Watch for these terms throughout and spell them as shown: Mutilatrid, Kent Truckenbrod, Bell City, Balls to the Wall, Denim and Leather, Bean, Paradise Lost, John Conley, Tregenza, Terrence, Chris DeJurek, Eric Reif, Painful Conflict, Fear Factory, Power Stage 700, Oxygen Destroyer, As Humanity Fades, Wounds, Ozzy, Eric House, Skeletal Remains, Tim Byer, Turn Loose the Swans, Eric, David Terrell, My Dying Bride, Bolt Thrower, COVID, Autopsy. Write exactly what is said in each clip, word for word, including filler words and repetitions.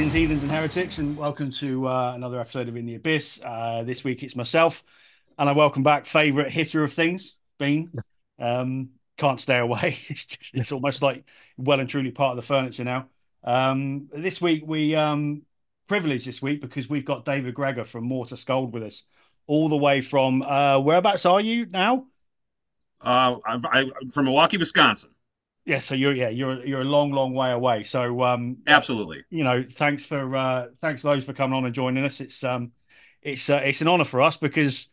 Greetings, heathens and heretics, and welcome to uh, another episode of In the Abyss. Uh, this week it's myself, and I welcome back favourite hitter of things, Bean. Um, can't stay away. It's, just, it's almost like well and truly part of the furniture now. Um, this week we um, privileged this week because we've got David Gregor from Morta Skuld with us, all the way from uh, whereabouts are you now? Uh, I'm, I'm from Milwaukee, Wisconsin. Yeah, so you're yeah you're you're a long long way away. So um, absolutely, you know, thanks for uh, thanks those for coming on and joining us. It's um, it's uh, it's an honor for us because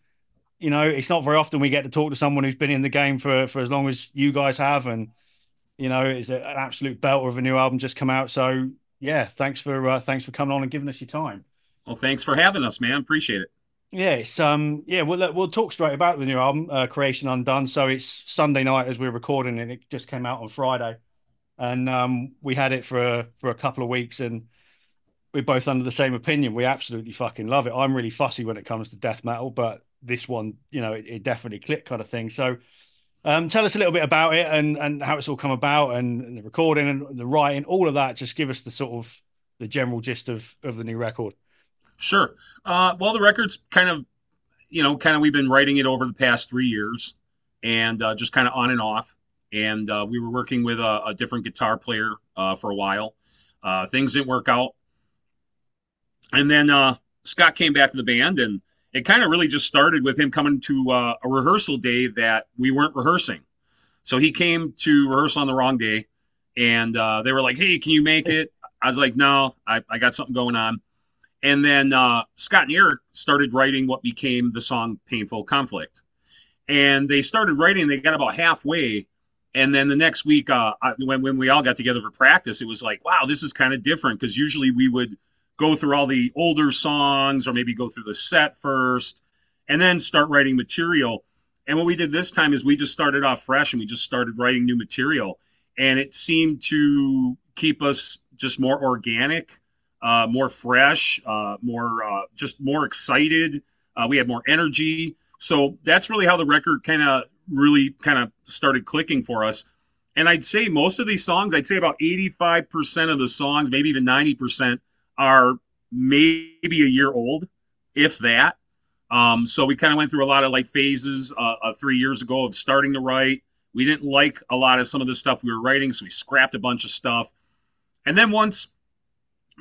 you know it's not very often we get to talk to someone who's been in the game for for as long as you guys have, and you know it's an absolute belter of a new album just come out. So yeah, thanks for uh, thanks for coming on and giving us your time. Well, thanks for having us, man. Appreciate it. Yeah, it's um, yeah, we'll we'll talk straight about the new album, uh, Creation Undone. So it's Sunday night as we're recording, and it just came out on Friday, and um, we had it for a, for a couple of weeks, and we're both under the same opinion. We absolutely fucking love it. I'm really fussy when it comes to death metal, but this one, you know, it, it definitely clicked, kind of thing. So, um, tell us a little bit about it and and how it's all come about, and, and the recording and the writing, all of that. Just give us the sort of the general gist of of the new record. Sure. Uh, well, the record's kind of, you know, kind of we've been writing it over the past three years and uh, just kind of on and off. And uh, we were working with a, a different guitar player uh, for a while. Uh, things didn't work out. And then uh, Scott came back to the band, and it kind of really just started with him coming to uh, a rehearsal day that we weren't rehearsing. So he came to rehearsal on the wrong day, and uh, they were like, hey, can you make it? I was like, no, I, I got something going on. And then uh, Scott and Eric started writing what became the song Painful Conflict. And they started writing, they got about halfway. And then the next week, uh, I, when, when we all got together for practice, it was like, wow, this is kind of different. Because usually we would go through all the older songs or maybe go through the set first and then start writing material. And what we did this time is we just started off fresh and we just started writing new material. And it seemed to keep us just more organic. Uh, more fresh, uh, more uh, just more excited. Uh, we had more energy. So that's really how the record kind of really kind of started clicking for us. And I'd say most of these songs, I'd say about eighty-five percent of the songs, maybe even ninety percent, are maybe a year old, if that. Um, so we kind of went through a lot of like phases uh, uh, three years ago of starting to write. We didn't like a lot of some of the stuff we were writing, so we scrapped a bunch of stuff. And then once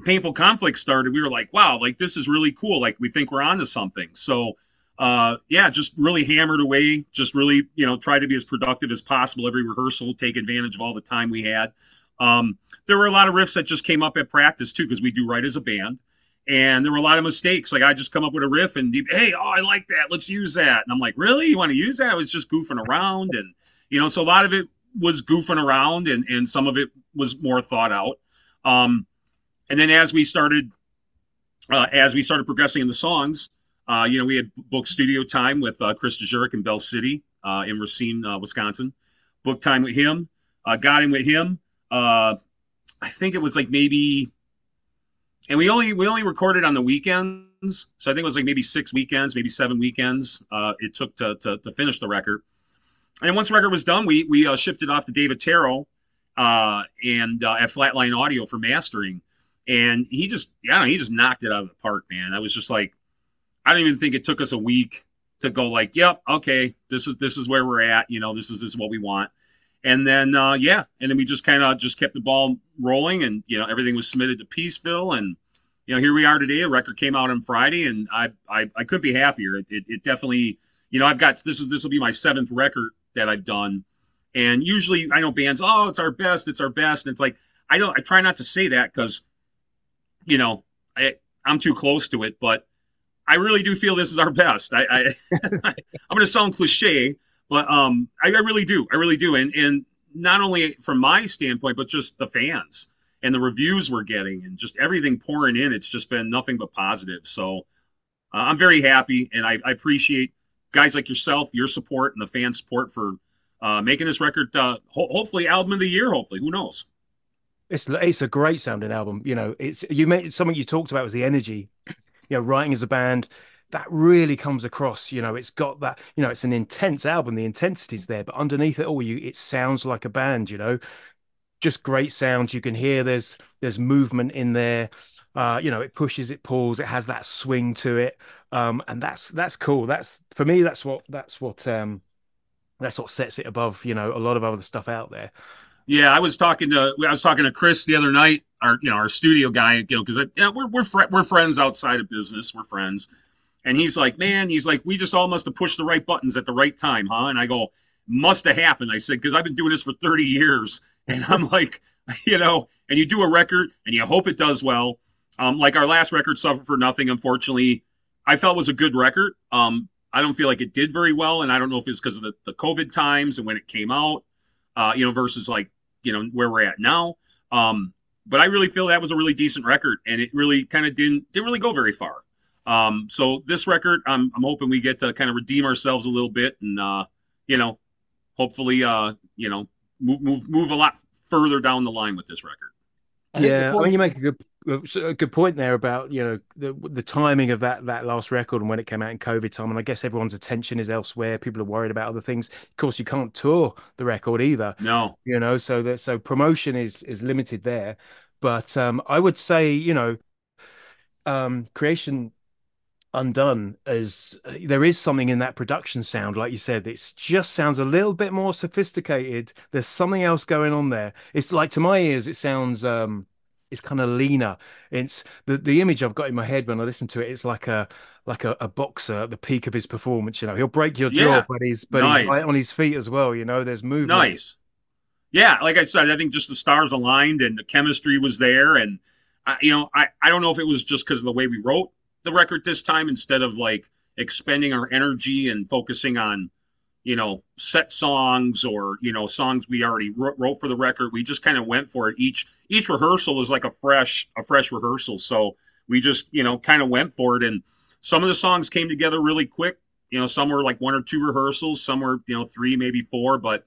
Painful Conflict started, we were like, wow, like this is really cool. Like we think we're onto something. So uh, yeah, just really hammered away, just really, you know, try to be as productive as possible every rehearsal, take advantage of all the time we had. Um, there were a lot of riffs that just came up at practice too, because we do write as a band. And there were a lot of mistakes. Like I just come up with a riff and hey, oh, I like that. Let's use that. And I'm like, really? You want to use that? I was just goofing around. And, you know, so a lot of it was goofing around and, and some of it was more thought out. Um, And then as we started, uh, as we started progressing in the songs, uh, you know, we had booked studio time with uh, Chris DeJurek in Bell City uh, in Racine, uh, Wisconsin. Booked time with him, uh, got in with him. Uh, I think it was like maybe, and we only we only recorded on the weekends, so I think it was like maybe six weekends, maybe seven weekends uh, it took to, to to finish the record. And once the record was done, we we uh, shipped it off to David Terrell uh, and uh, at Flatline Audio for mastering. And he just, I don't know, he just knocked it out of the park, man. I was just like, I don't even think it took us a week to go like, yep, okay, this is this is where we're at. You know, this is this is what we want. And then, uh, yeah, and then we just kind of just kept the ball rolling, and you know, everything was submitted to Peaceville, and you know, here we are today. A record came out on Friday, and I I, I couldn't be happier. It, it it definitely, you know, I've got this is this will be my seventh record that I've done, and usually I know bands, oh, it's our best, it's our best, and it's like I don't, I try not to say that because. You know, I, I'm too close to it, but I really do feel this is our best. I, I, I'm going to sound cliche, but um, I, I really do. I really do. And, and not only from my standpoint, but just the fans and the reviews we're getting and just everything pouring in, it's just been nothing but positive. So uh, I'm very happy, and I, I appreciate guys like yourself, your support, and the fan support for uh, making this record, uh, ho- hopefully album of the year, hopefully. Who knows? It's it's a great sounding album. You know, it's you made something you talked about was the energy, you know, writing as a band that really comes across. You know, it's got that, you know, it's an intense album. The intensity's there, but underneath it all, you, it sounds like a band, you know, just great sounds. You can hear there's there's movement in there. Uh, you know, it pushes, it pulls, it has that swing to it, um, and that's that's cool. That's for me. That's what that's what um, that's what sets it above, you know, a lot of other stuff out there. Yeah, I was talking to I was talking to Chris the other night, our you know our studio guy, you know, because yeah, we're we're fr we're friends outside of business. We're friends, and he's like, man, he's like, we just all must have pushed the right buttons at the right time, huh? And I go, must have happened. I said, because I've been doing this for thirty years, and I'm like, you know, and you do a record and you hope it does well. Um, like our last record, Suffered For Nothing, unfortunately, I felt was a good record. Um, I don't feel like it did very well, and I don't know if it's because of the, the COVID times and when it came out, uh, you know, versus like, you know, where we're at now. Um, but I really feel that was a really decent record, and it really kind of didn't, didn't really go very far. Um, so this record, I'm, I'm hoping we get to kind of redeem ourselves a little bit and, uh, you know, hopefully, uh, you know, move, move, move a lot further down the line with this record. I yeah, I mean, you make a good a good point there about, you know, the, the timing of that that last record and when it came out in COVID time. And I guess everyone's attention is elsewhere. People are worried about other things. Of course, you can't tour the record either. No, you know, so that so promotion is is limited there. But um, I would say, you know, um, Creation Undone, as uh, there is something in that production sound, like you said, it just sounds a little bit more sophisticated. There's something else going on there. It's like, to my ears, it sounds um it's kind of leaner. It's the the image I've got in my head when I listen to it. It's like a like a, a boxer at the peak of his performance. You know, he'll break your jaw, yeah. but he's but nice. he's right on his feet as well. You know, there's movement. Nice, yeah. Like I said, I think just the stars aligned and the chemistry was there. And I, you know, I I don't know if it was just because of the way we wrote the record this time, instead of like expending our energy and focusing on, you know, set songs or, you know, songs we already wrote for the record. We just kind of went for it. Each, each rehearsal was like a fresh, a fresh rehearsal. So we just, you know, kind of went for it. And some of the songs came together really quick. You know, some were like one or two rehearsals, some were, you know, three, maybe four, but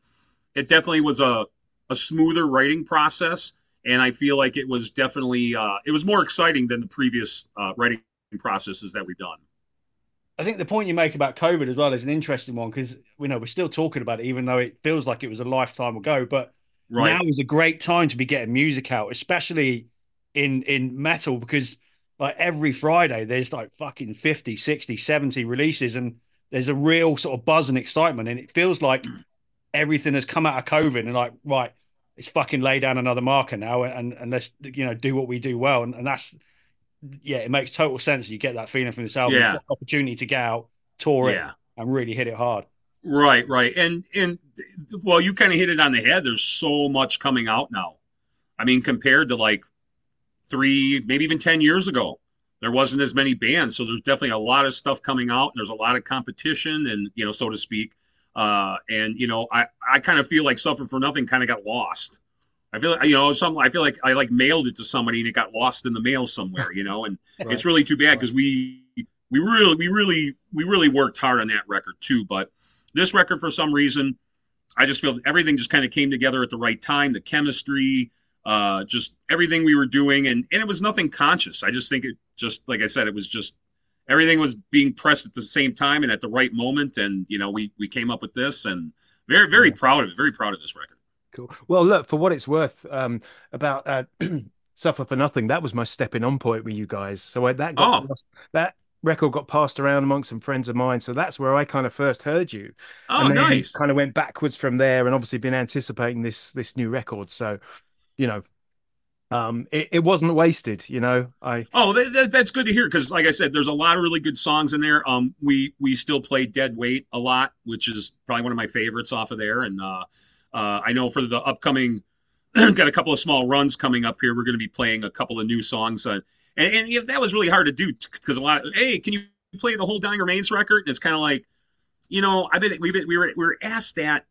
it definitely was a, a smoother writing process. And I feel like it was definitely, uh, it was more exciting than the previous uh, writing processes that we've done. I think the point you make about COVID as well is an interesting one, because we know we're still talking about it, even though it feels like it was a lifetime ago. But right. Now is a great time to be getting music out, especially in in metal, because like every Friday there's like fucking fifty, sixty, seventy releases, and there's a real sort of buzz and excitement. And it feels like everything has come out of COVID and like, right, it's fucking lay down another marker now, and and let's, you know, do what we do well. And, and that's, yeah, it makes total sense. You get that feeling from this album. Yeah. Opportunity to get out, tour it, yeah. and really hit it hard. Right, right. And, and well, you kind of hit it on the head. There's so much coming out now. I mean, compared to like three, maybe even ten years ago, there wasn't as many bands. So there's definitely a lot of stuff coming out. And there's a lot of competition and, you know, so to speak. Uh, and, you know, I, I kind of feel like Suffer For Nothing kind of got lost. I feel like, you know, some, I feel like I like mailed it to somebody and it got lost in the mail somewhere, you know, and right. It's really too bad, because we, we really, we really, we really worked hard on that record too. But this record, for some reason, I just feel everything just kind of came together at the right time. The chemistry, uh, just everything we were doing. And, and it was nothing conscious. I just think it just, like I said, it was just, everything was being pressed at the same time and at the right moment. And, you know, we, we came up with this, and very, very yeah. proud of it. Very proud of this record. Cool. Well, look, for what it's worth, um, about uh, Suffer For Nothing, that was my stepping on point with you guys. So I, that got oh. passed, that record got passed around amongst some friends of mine. So that's where I kind of first heard you. Oh, and nice. Kind of went backwards from there, and obviously been anticipating this this new record. So, you know, um, it, it wasn't wasted. You know, I oh that, that, that's good to hear, because, like I said, there's a lot of really good songs in there. Um, we we still play Dead Weight a lot, which is probably one of my favorites off of there, and. Uh, Uh, I know for the upcoming, got a couple of small runs coming up here. We're going to be playing a couple of new songs. Uh, and and you know, that was really hard to do, because a lot of, hey, can you play the whole Dying Remains record? And it's kind of like, you know, I've been, we've been, we were, we were asked that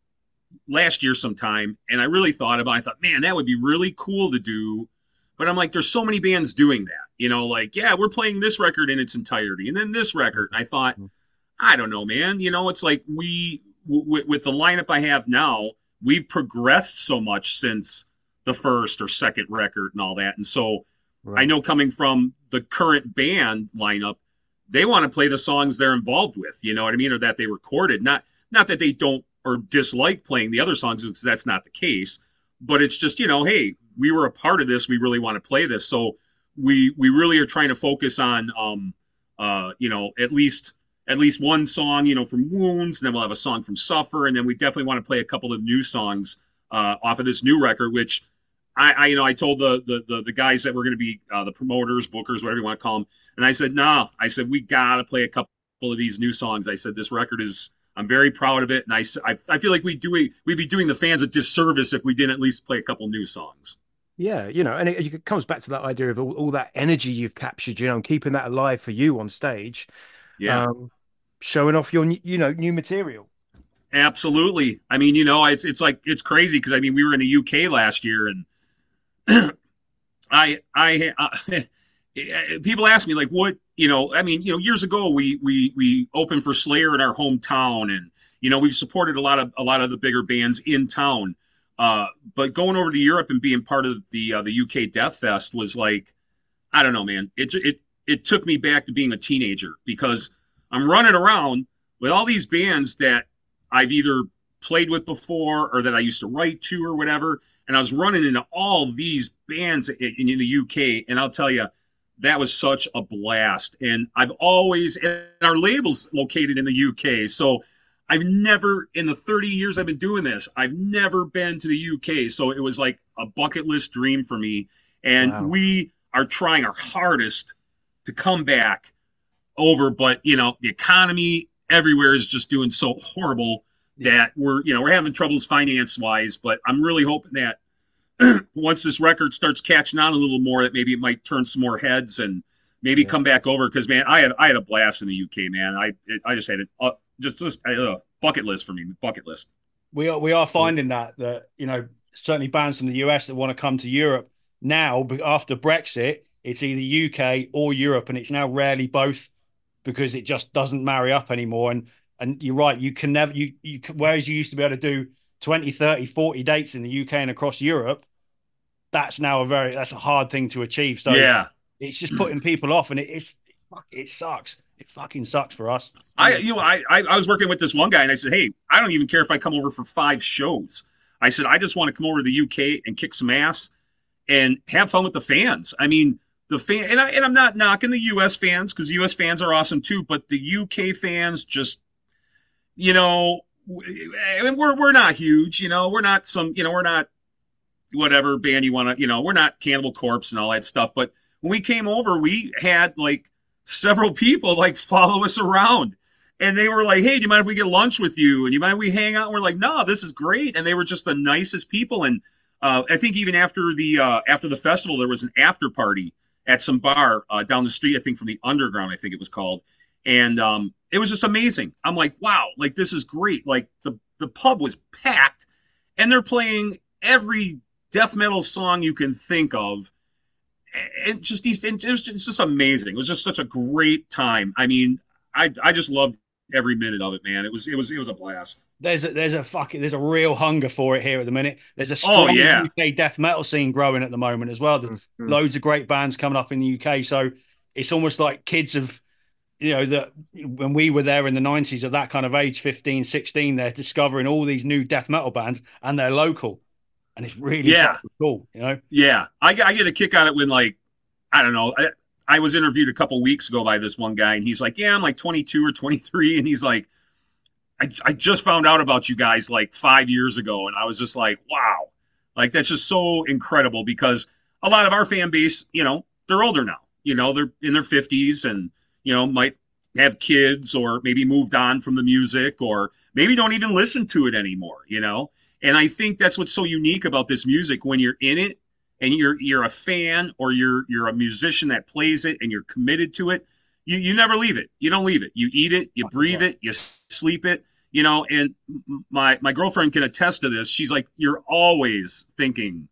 last year sometime. And I really thought about it. I thought, man, that would be really cool to do. But I'm like, there's so many bands doing that, you know, like, yeah, we're playing this record in its entirety, and then this record. And I thought, I don't know, man, you know, it's like we, w with the lineup I have now, we've progressed so much since the first or second record and all that. And so right. I know, coming from the current band lineup, they want to play the songs they're involved with, you know what I mean? Or that they recorded, not, not that they don't or dislike playing the other songs, because that's not the case, But it's just, you know, hey, we were a part of this. We really want to play this. So we we really are trying to focus on, um, uh, you know, at least at least one song, you know, from Wounds. And then we'll have a song from Suffer. And then we definitely want to play a couple of new songs uh, off of this new record, which I, I you know, I told the the the, the guys that were going to be uh, the promoters, bookers, whatever you want to call them. And I said, no, nah. I said, we got to play a couple of these new songs. I said, this record is, I'm very proud of it, and I, I, I feel like we do we'd be doing the fans a disservice if we didn't at least play a couple new songs. Yeah, you know, and it, it comes back to that idea of all, all that energy you've captured, you know, and keeping that alive for you on stage. Yeah, um, showing off your you know new material. Absolutely. I mean, you know, it's it's like it's crazy because I mean we were in the U K last year, and I I. I people ask me, like, what, you know, I mean, you know, years ago, we, we, we opened for Slayer in our hometown, and, you know, we've supported a lot of, a lot of the bigger bands in town. Uh, but going over to Europe and being part of the, uh, the U K Death Fest was like, I don't know, man, it, it, it took me back to being a teenager, because I'm running around with all these bands that I've either played with before or that I used to write to or whatever. And I was running into all these bands in, in the U K. And I'll tell you, that was such a blast. And I've always, and our label's located in the U K. So I've never, in the thirty years I've been doing this, I've never been to the U K. So it was like a bucket list dream for me. And wow. We are trying our hardest to come back over. But, you know, the economy everywhere is just doing so horrible yeah. that we're, you know, we're having troubles finance-wise. But I'm really hoping that once this record starts catching on a little more, that maybe it might turn some more heads and maybe yeah. come back over. Because man, I had I had a blast in the U K, man. I it, I just had a uh, just just a uh, bucket list for me, bucket list. We are we are finding that that you know certainly bands from the U S that want to come to Europe now after Brexit, it's either U K or Europe, and it's now rarely both because it just doesn't marry up anymore. And and you're right, you can never you you whereas you used to be able to do twenty, thirty, forty dates in the U K and across Europe. That's now a very, that's a hard thing to achieve. So yeah, it's just putting people off, and it, it's, it sucks. It fucking sucks for us. I, you know, I, I was working with this one guy and I said, hey, I don't even care if I come over for five shows. I said, I just want to come over to the U K and kick some ass and have fun with the fans. I mean, the fan, and I, and I'm not knocking the U S fans, because U S fans are awesome too, but the U K fans just, you know, we're, we're not huge, you know, we're not some, you know, we're not, whatever band you want to, you know, we're not Cannibal Corpse and all that stuff. But when we came over, we had like several people like follow us around, and they were like, hey, do you mind if we get lunch with you? And you mind if we hang out? And we're like, no, this is great. And they were just the nicest people. And uh, I think even after the, uh, after the festival, there was an after party at some bar uh, down the street, I think from the Underground, I think it was called. And um, it was just amazing. I'm like, wow, like this is great. Like the, the pub was packed and they're playing every death metal song you can think of, and just these, and it was just, it's just amazing. It was just such a great time. I mean, I I just loved every minute of it, man. It was it was it was a blast. There's a, there's a fucking there's a real hunger for it here at the minute. There's a strong oh, yeah. U K death metal scene growing at the moment as well. There's mm-hmm. loads of great bands coming up in the U K. So it's almost like kids have, you know, that when we were there in the nineties at that kind of age, fifteen, sixteen, they're discovering all these new death metal bands, and they're local. And it's really yeah. cool, you know? Yeah. I, I get a kick out of it when, like, I don't know. I, I was interviewed a couple weeks ago by this one guy, and he's like, yeah, I'm like twenty-two or twenty-three. And he's like, I, I just found out about you guys like five years ago. And I was just like, wow. Like, that's just so incredible, because a lot of our fan base, you know, they're older now. You know, they're in their fifties and, you know, might have kids or maybe moved on from the music or maybe don't even listen to it anymore, you know? And I think that's what's so unique about this music. When you're in it and you're you're a fan, or you're you're a musician that plays it and you're committed to it, you, you never leave it. You don't leave it. You eat it, you breathe it, you sleep it, you know. And my, my girlfriend can attest to this. She's like, you're always thinking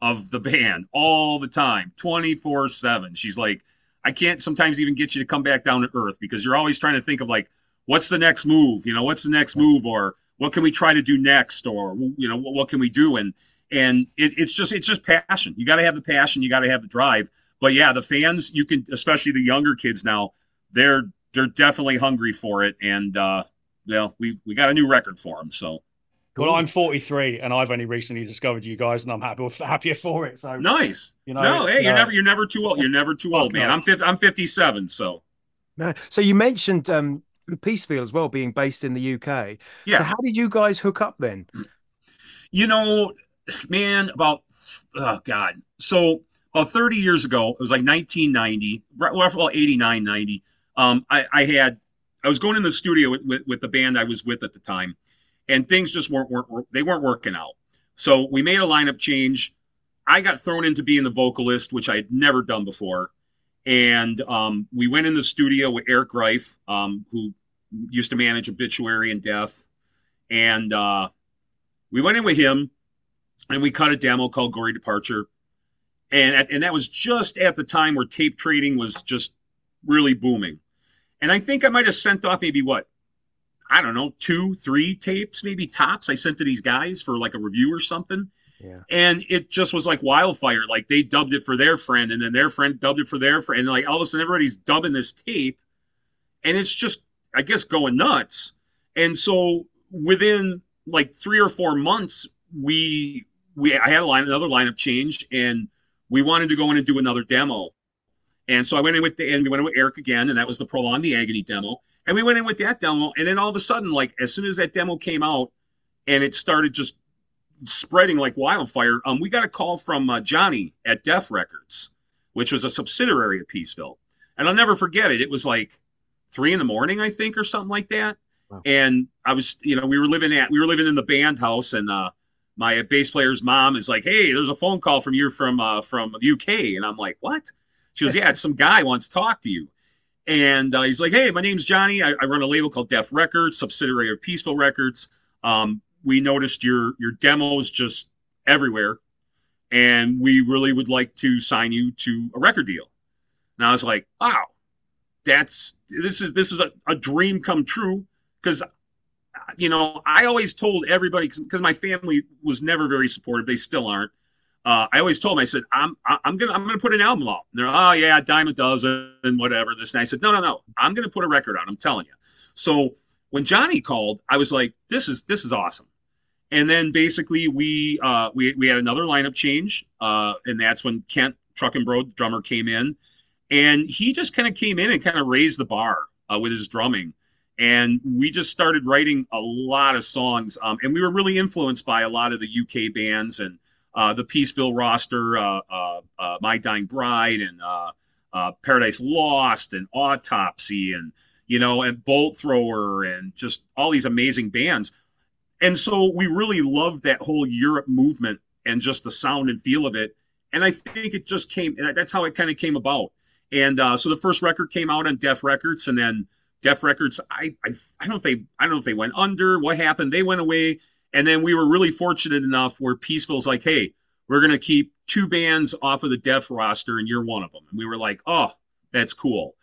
of the band all the time, twenty-four seven. She's like, I can't sometimes even get you to come back down to earth, because you're always trying to think of, like, what's the next move? You know, what's the next move? Or what can we try to do next? Or, you know, what, what can we do? And, and it, it's just, it's just passion. You got to have the passion. You got to have the drive. But yeah, the fans, you can, especially the younger kids now, they're, they're definitely hungry for it. And, uh, you know, we, we got a new record for them. So Cool. Well, I'm forty-three, and I've only recently discovered you guys, and I'm happy happier for it. So nice. You know, no, hey, uh, you're never you're never too old. You're never too old, man. Nice. I'm I'm fifty-seven, so. So you mentioned um, Peaceville as well, being based in the U K. Yeah. So how did you guys hook up then? You know, man, about oh god, so about thirty years ago, it was like nineteen ninety, right? Well, about eighty-nine, ninety. Um, I I had I was going in the studio with, with with the band I was with at the time. And things just weren't, weren't they weren't working out. So we made a lineup change. I got thrown into being the vocalist, which I had never done before. And um, we went in the studio with Eric Reif, um, who used to manage Obituary and Death. And uh, we went in with him, and we cut a demo called Gory Departure. And, at, and that was just at the time where tape trading was just really booming. And I think I might have sent off maybe what? I don't know, two, three tapes, maybe tops. I sent to these guys for like a review or something. Yeah. And it just was like wildfire. Like they dubbed it for their friend, and then their friend dubbed it for their friend. And like all of a sudden everybody's dubbing this tape. And it's just, I guess, going nuts. And so within like three or four months, we, we I had a line, another lineup change, and we wanted to go in and do another demo. And so I went in with the, and we went in with Eric again, and that was the Prolong the Agony demo. And we went in with that demo, and then all of a sudden, like, as soon as that demo came out and it started just spreading like wildfire, um, we got a call from uh, Johnny at Def Records, which was a subsidiary of Peaceville. And I'll never forget it. It was like three in the morning, I think, or something like that. Wow. And I was, you know, we were living at, we were living in the band house, and uh, my bass player's mom is like, hey, there's a phone call from you from, uh, from the U K. And I'm like, what? She goes, yeah, it's some guy wants to talk to you. And uh, he's like, hey, my name's Johnny. I, I run a label called Def Records, subsidiary of Peaceville Records. Um, we noticed your your demos just everywhere, and we really would like to sign you to a record deal. And I was like, wow, that's this is this is a, a dream come true, because, you know, I always told everybody, because my family was never very supportive. They still aren't. Uh, I always told him, I said, I'm, I'm gonna, I'm gonna put an album out. And they're, oh yeah, a dime a dozen and whatever this. And I said, no, no, no, I'm gonna put a record out. I'm telling you. So when Johnny called, I was like, this is, this is awesome. And then basically we, uh, we, we had another lineup change, uh, and that's when Kent Truckenbrod, the drummer, came in, and he just kind of came in and kind of raised the bar uh, with his drumming, and we just started writing a lot of songs, um, and we were really influenced by a lot of the U K bands and. Uh, the Peaceville roster, uh, uh, uh, My Dying Bride, and uh, uh, Paradise Lost, and Autopsy, and, you know, and Bolt Thrower, and just all these amazing bands. And so we really loved that whole Europe movement and just the sound and feel of it. And I think it just came, that's how it kind of came about. And uh, so the first record came out on Def Records, and then Def Records, I, I, I don't know if they, I don't know if they went under, what happened, they went away. And then we were really fortunate enough where Peaceville's like, hey, we're going to keep two bands off of the Def roster, and you're one of them. And we were like, oh, that's cool.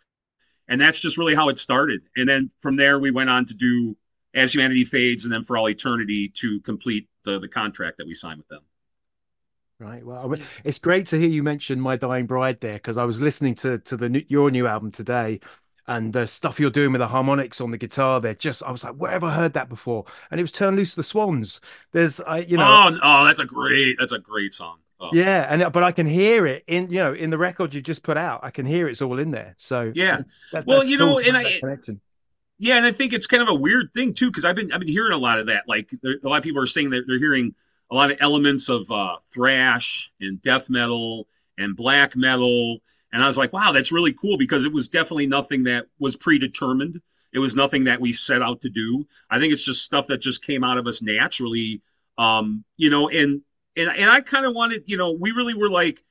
And that's just really how it started. And then from there, we went on to do As Humanity Fades and then For All Eternity to complete the, the contract that we signed with them. Right. Well, it's great to hear you mention My Dying Bride there, because I was listening to, to the new, your new album today. And the stuff you're doing with the harmonics on the guitar there, just I was like, where have I heard that before? And it was Turn Loose the Swans. There's, I, you know, oh, oh, that's a great, that's a great song. Oh. Yeah, and but I can hear it in, you know, in the record you just put out. I can hear it's all in there. So yeah, that, well, you cool know, and I, connection. yeah, and I think it's kind of a weird thing too, because I've been, I've been hearing a lot of that. Like there, a lot of people are saying that they're hearing a lot of elements of uh, thrash and death metal and black metal. And I was like, wow, that's really cool, because it was definitely nothing that was predetermined. It was nothing that we set out to do. I think it's just stuff that just came out of us naturally, um, you know, and and, and I kind of wanted, you know, we really were like,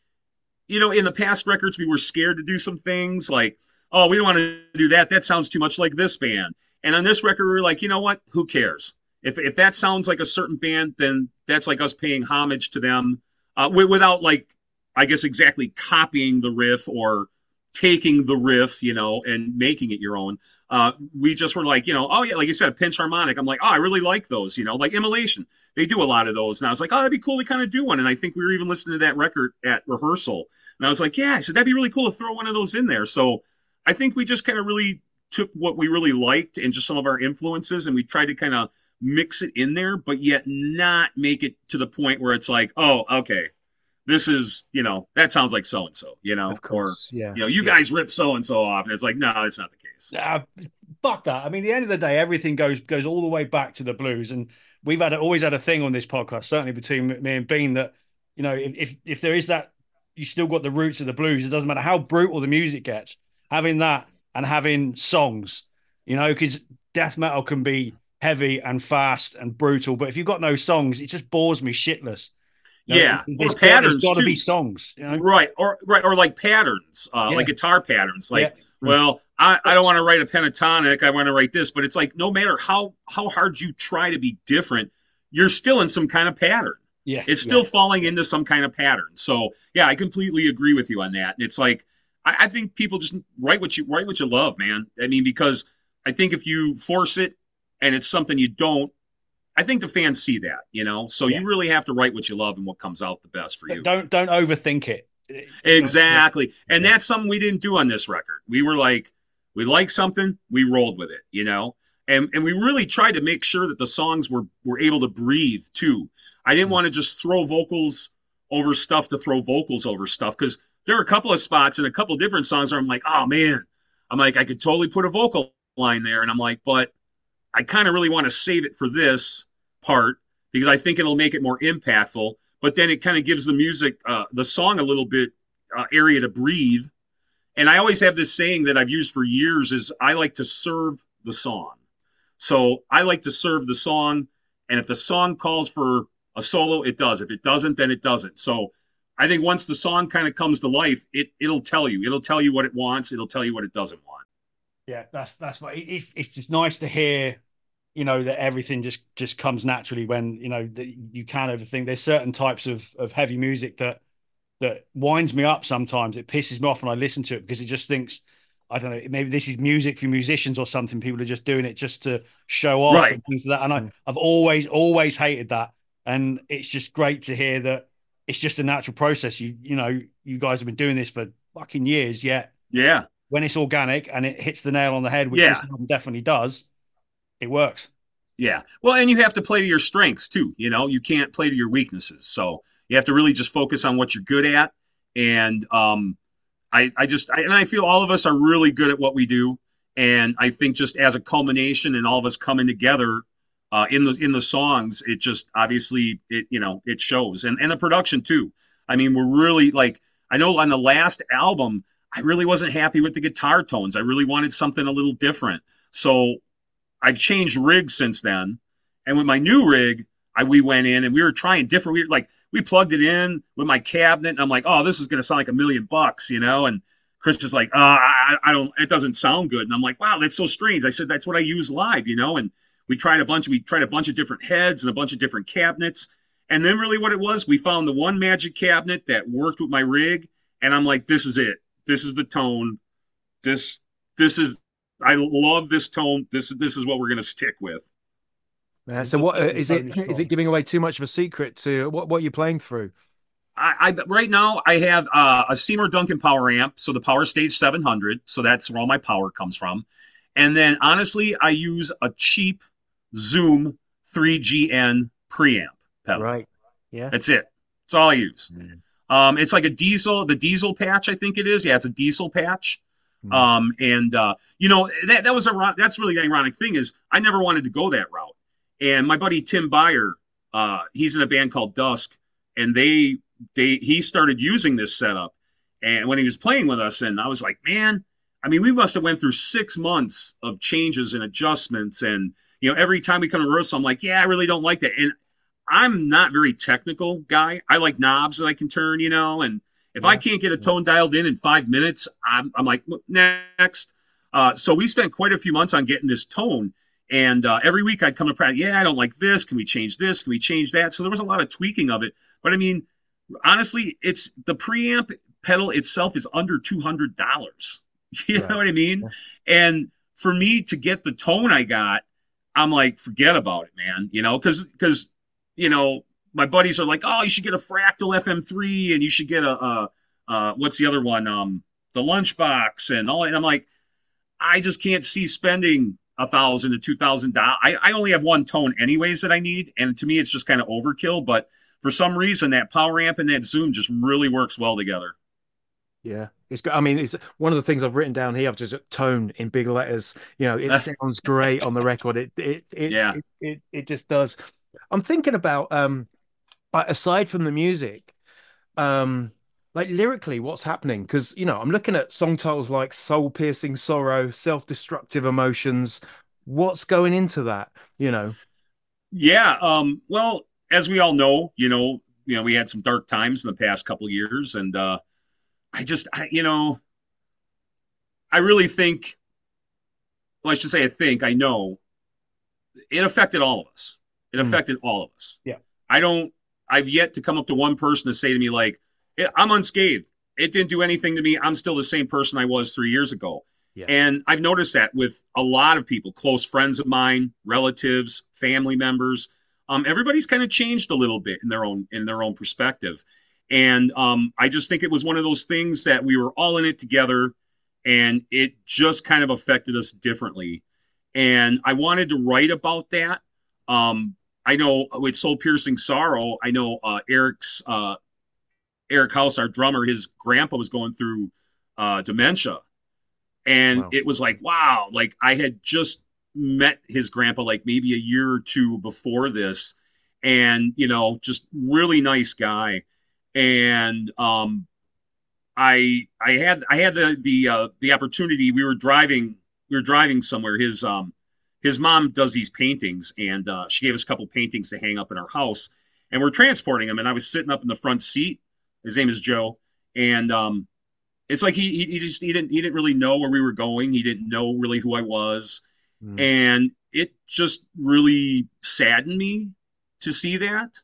you know, in the past records, we were scared to do some things like, oh, we don't want to do that. That sounds too much like this band. And on this record, we were like, you know what? Who cares? If, if that sounds like a certain band, then that's like us paying homage to them uh, without like, I guess exactly copying the riff or taking the riff, you know, and making it your own. Uh, we just were like, you know, oh yeah, like you said, pinch harmonic. I'm like, oh, I really like those, you know, like Immolation. They do a lot of those. And I was like, oh, that'd be cool to kind of do one. And I think we were even listening to that record at rehearsal. And I was like, yeah, I said, that'd be really cool to throw one of those in there. So I think we just kind of really took what we really liked and just some of our influences. And we tried to kind of mix it in there, but yet not make it to the point where it's like, oh, okay, this is, you know, that sounds like so-and-so, you know, of course, or, yeah, you know, you yeah. guys rip so-and-so off. And it's like, no, that's not the case. Nah, fuck that. I mean, at the end of the day, everything goes, goes all the way back to the blues. And we've had, always had a thing on this podcast, certainly between me and Bean, that, you know, if, if there is that, you still got the roots of the blues. It doesn't matter how brutal the music gets, having that and having songs, you know, because death metal can be heavy and fast and brutal, but if you've got no songs, it just bores me shitless. You know, yeah, or patterns. Got to be songs, you know? Right? Or right, or like patterns, uh, yeah. like guitar patterns. Like, yeah. well, I, I don't want to write a pentatonic. I want to write this, but it's like no matter how how hard you try to be different, you're still in some kind of pattern. Yeah, it's still yeah. falling into some kind of pattern. So yeah, I completely agree with you on that. It's like I, I think people just write what you write what you love, man. I mean, because I think if you force it, and it's something you don't, I think the fans see that, you know? So yeah. you really have to write what you love and what comes out the best for you. Don't don't overthink it. Exactly. Yeah. And that's something we didn't do on this record. We were like, we liked something, we rolled with it, you know? And and we really tried to make sure that the songs were, were able to breathe, too. I didn't mm-hmm. want to just throw vocals over stuff to throw vocals over stuff, because there are a couple of spots and a couple of different songs where I'm like, oh, man. I'm like, I could totally put a vocal line there. And I'm like, but I kind of really want to save it for this part because I think it'll make it more impactful. But then it kind of gives the music, uh, the song a little bit uh, area to breathe. And I always have this saying that I've used for years is I like to serve the song. So I like to serve the song. And if the song calls for a solo, it does. If it doesn't, then it doesn't. So I think once the song kind of comes to life, it, it'll tell you. It'll tell you what it wants. It'll tell you what it doesn't want. Yeah, that's that's what it's. It's just nice to hear, you know, that everything just just comes naturally when you know that you can overthink. There's certain types of of heavy music that that winds me up sometimes. It pisses me off when I listen to it because it just thinks, I don't know, maybe this is music for musicians or something. People are just doing it just to show off right. and things like that. And I, I've always always hated that. And it's just great to hear that it's just a natural process. You you know, you guys have been doing this for fucking years, yet yeah. when it's organic and it hits the nail on the head, which yeah. this album definitely does, it works. Yeah. Well, and you have to play to your strengths too. You know, you can't play to your weaknesses. So you have to really just focus on what you're good at. And um, I, I just, I, and I feel all of us are really good at what we do. And I think just as a culmination and all of us coming together uh, in the, in the songs, it just obviously it, you know, it shows, and, and the production too. I mean, we're really like, I know on the last album, I really wasn't happy with the guitar tones. I really wanted something a little different. So I've changed rigs since then. And with my new rig, I, we went in and we were trying different. We were like, we plugged it in with my cabinet and I'm like, oh, this is going to sound like a million bucks, you know? And Chris is like, uh, I, I don't, it doesn't sound good. And I'm like, wow, that's so strange. I said, that's what I use live, you know? And we tried a bunch, we tried a bunch of different heads and a bunch of different cabinets. And then really what it was, we found the one magic cabinet that worked with my rig. And I'm like, this is it. This is the tone. This, this is, I love this tone. This, this is what we're going to stick with. Yeah, so what, uh, is it, is it giving away too much of a secret to what, what you're playing through? I, I right now I have uh, a Seymour Duncan power amp. So the Power Stage seven hundred. So that's where all my power comes from. And then honestly, I use a cheap Zoom three G N preamp pedal. Right. Yeah. That's it. That's all I use. Mm. Um, it's like a diesel, the diesel patch, I think it is. Yeah, it's a diesel patch. Mm. Um, and, uh, you know, that, that was a, that's really the ironic thing is I never wanted to go that route. And my buddy, Tim Byer, uh, he's in a band called Dusk, and they, they, he started using this setup and when he was playing with us, and I was like, man, I mean, we must've went through six months of changes and adjustments. And, you know, every time we come to rehearsal, I'm like, yeah, I really don't like that. And I'm not very technical guy. I like knobs that I can turn, you know, and if yeah, I can't get a tone yeah. dialed in in five minutes, I'm, I'm like, next. Uh, so we spent quite a few months on getting this tone. And uh, every week I'd come to practice, yeah, I don't like this. Can we change this? Can we change that? So there was a lot of tweaking of it. But I mean, honestly, it's the preamp pedal itself is under two hundred dollars. You right. know what I mean? Yeah. And for me to get the tone I got, I'm like, forget about it, man. You know, because, because, you know, my buddies are like, oh, you should get a Fractal F M three and you should get a, uh, uh, what's the other one? Um, the Lunchbox and all. And I'm like, I just can't see spending a thousand to two thousand dollars. I, I only have one tone anyways that I need, and to me it's just kind of overkill, but for some reason that power amp and that Zoom just really works well together. Yeah, it's good. I mean, it's one of the things I've written down here. I've just tone in big letters. You know, it sounds great on the record. It it it yeah. it, it it just does. I'm thinking about um, aside from the music, um, like lyrically, what's happening? Because you know, I'm looking at song titles like "Soul Piercing Sorrow," "Self-Destructive Emotions." What's going into that? You know? Yeah. Um, well, as we all know, you know, you know, we had some dark times in the past couple of years, and uh, I just, I, you know, I really think, well, I should say I think, I know, it affected all of us. It mm. affected all of us. Yeah. I don't, I've yet to come up to one person to say to me, like, I'm unscathed. It didn't do anything to me. I'm still the same person I was three years ago. Yeah. And I've noticed that with a lot of people, close friends of mine, relatives, family members. Um, everybody's kind of changed a little bit in their own, in their own perspective. And um, I just think it was one of those things that we were all in it together, and it just kind of affected us differently. And I wanted to write about that. Um, I know with Soul Piercing Sorrow, I know uh, Eric's uh, Eric House, our drummer, his grandpa was going through uh, dementia. And wow. It was like, wow, like I had just met his grandpa like maybe a year or two before this. And, you know, just really nice guy. And um, I I had I had the the uh, the opportunity. We were driving we were driving somewhere. His um his mom does these paintings, and uh, she gave us a couple paintings to hang up in our house. And we're transporting him. And I was sitting up in the front seat. His name is Joe, and um, it's like he he just he didn't he didn't really know where we were going. He didn't know really who I was, mm. and it just really saddened me to see that.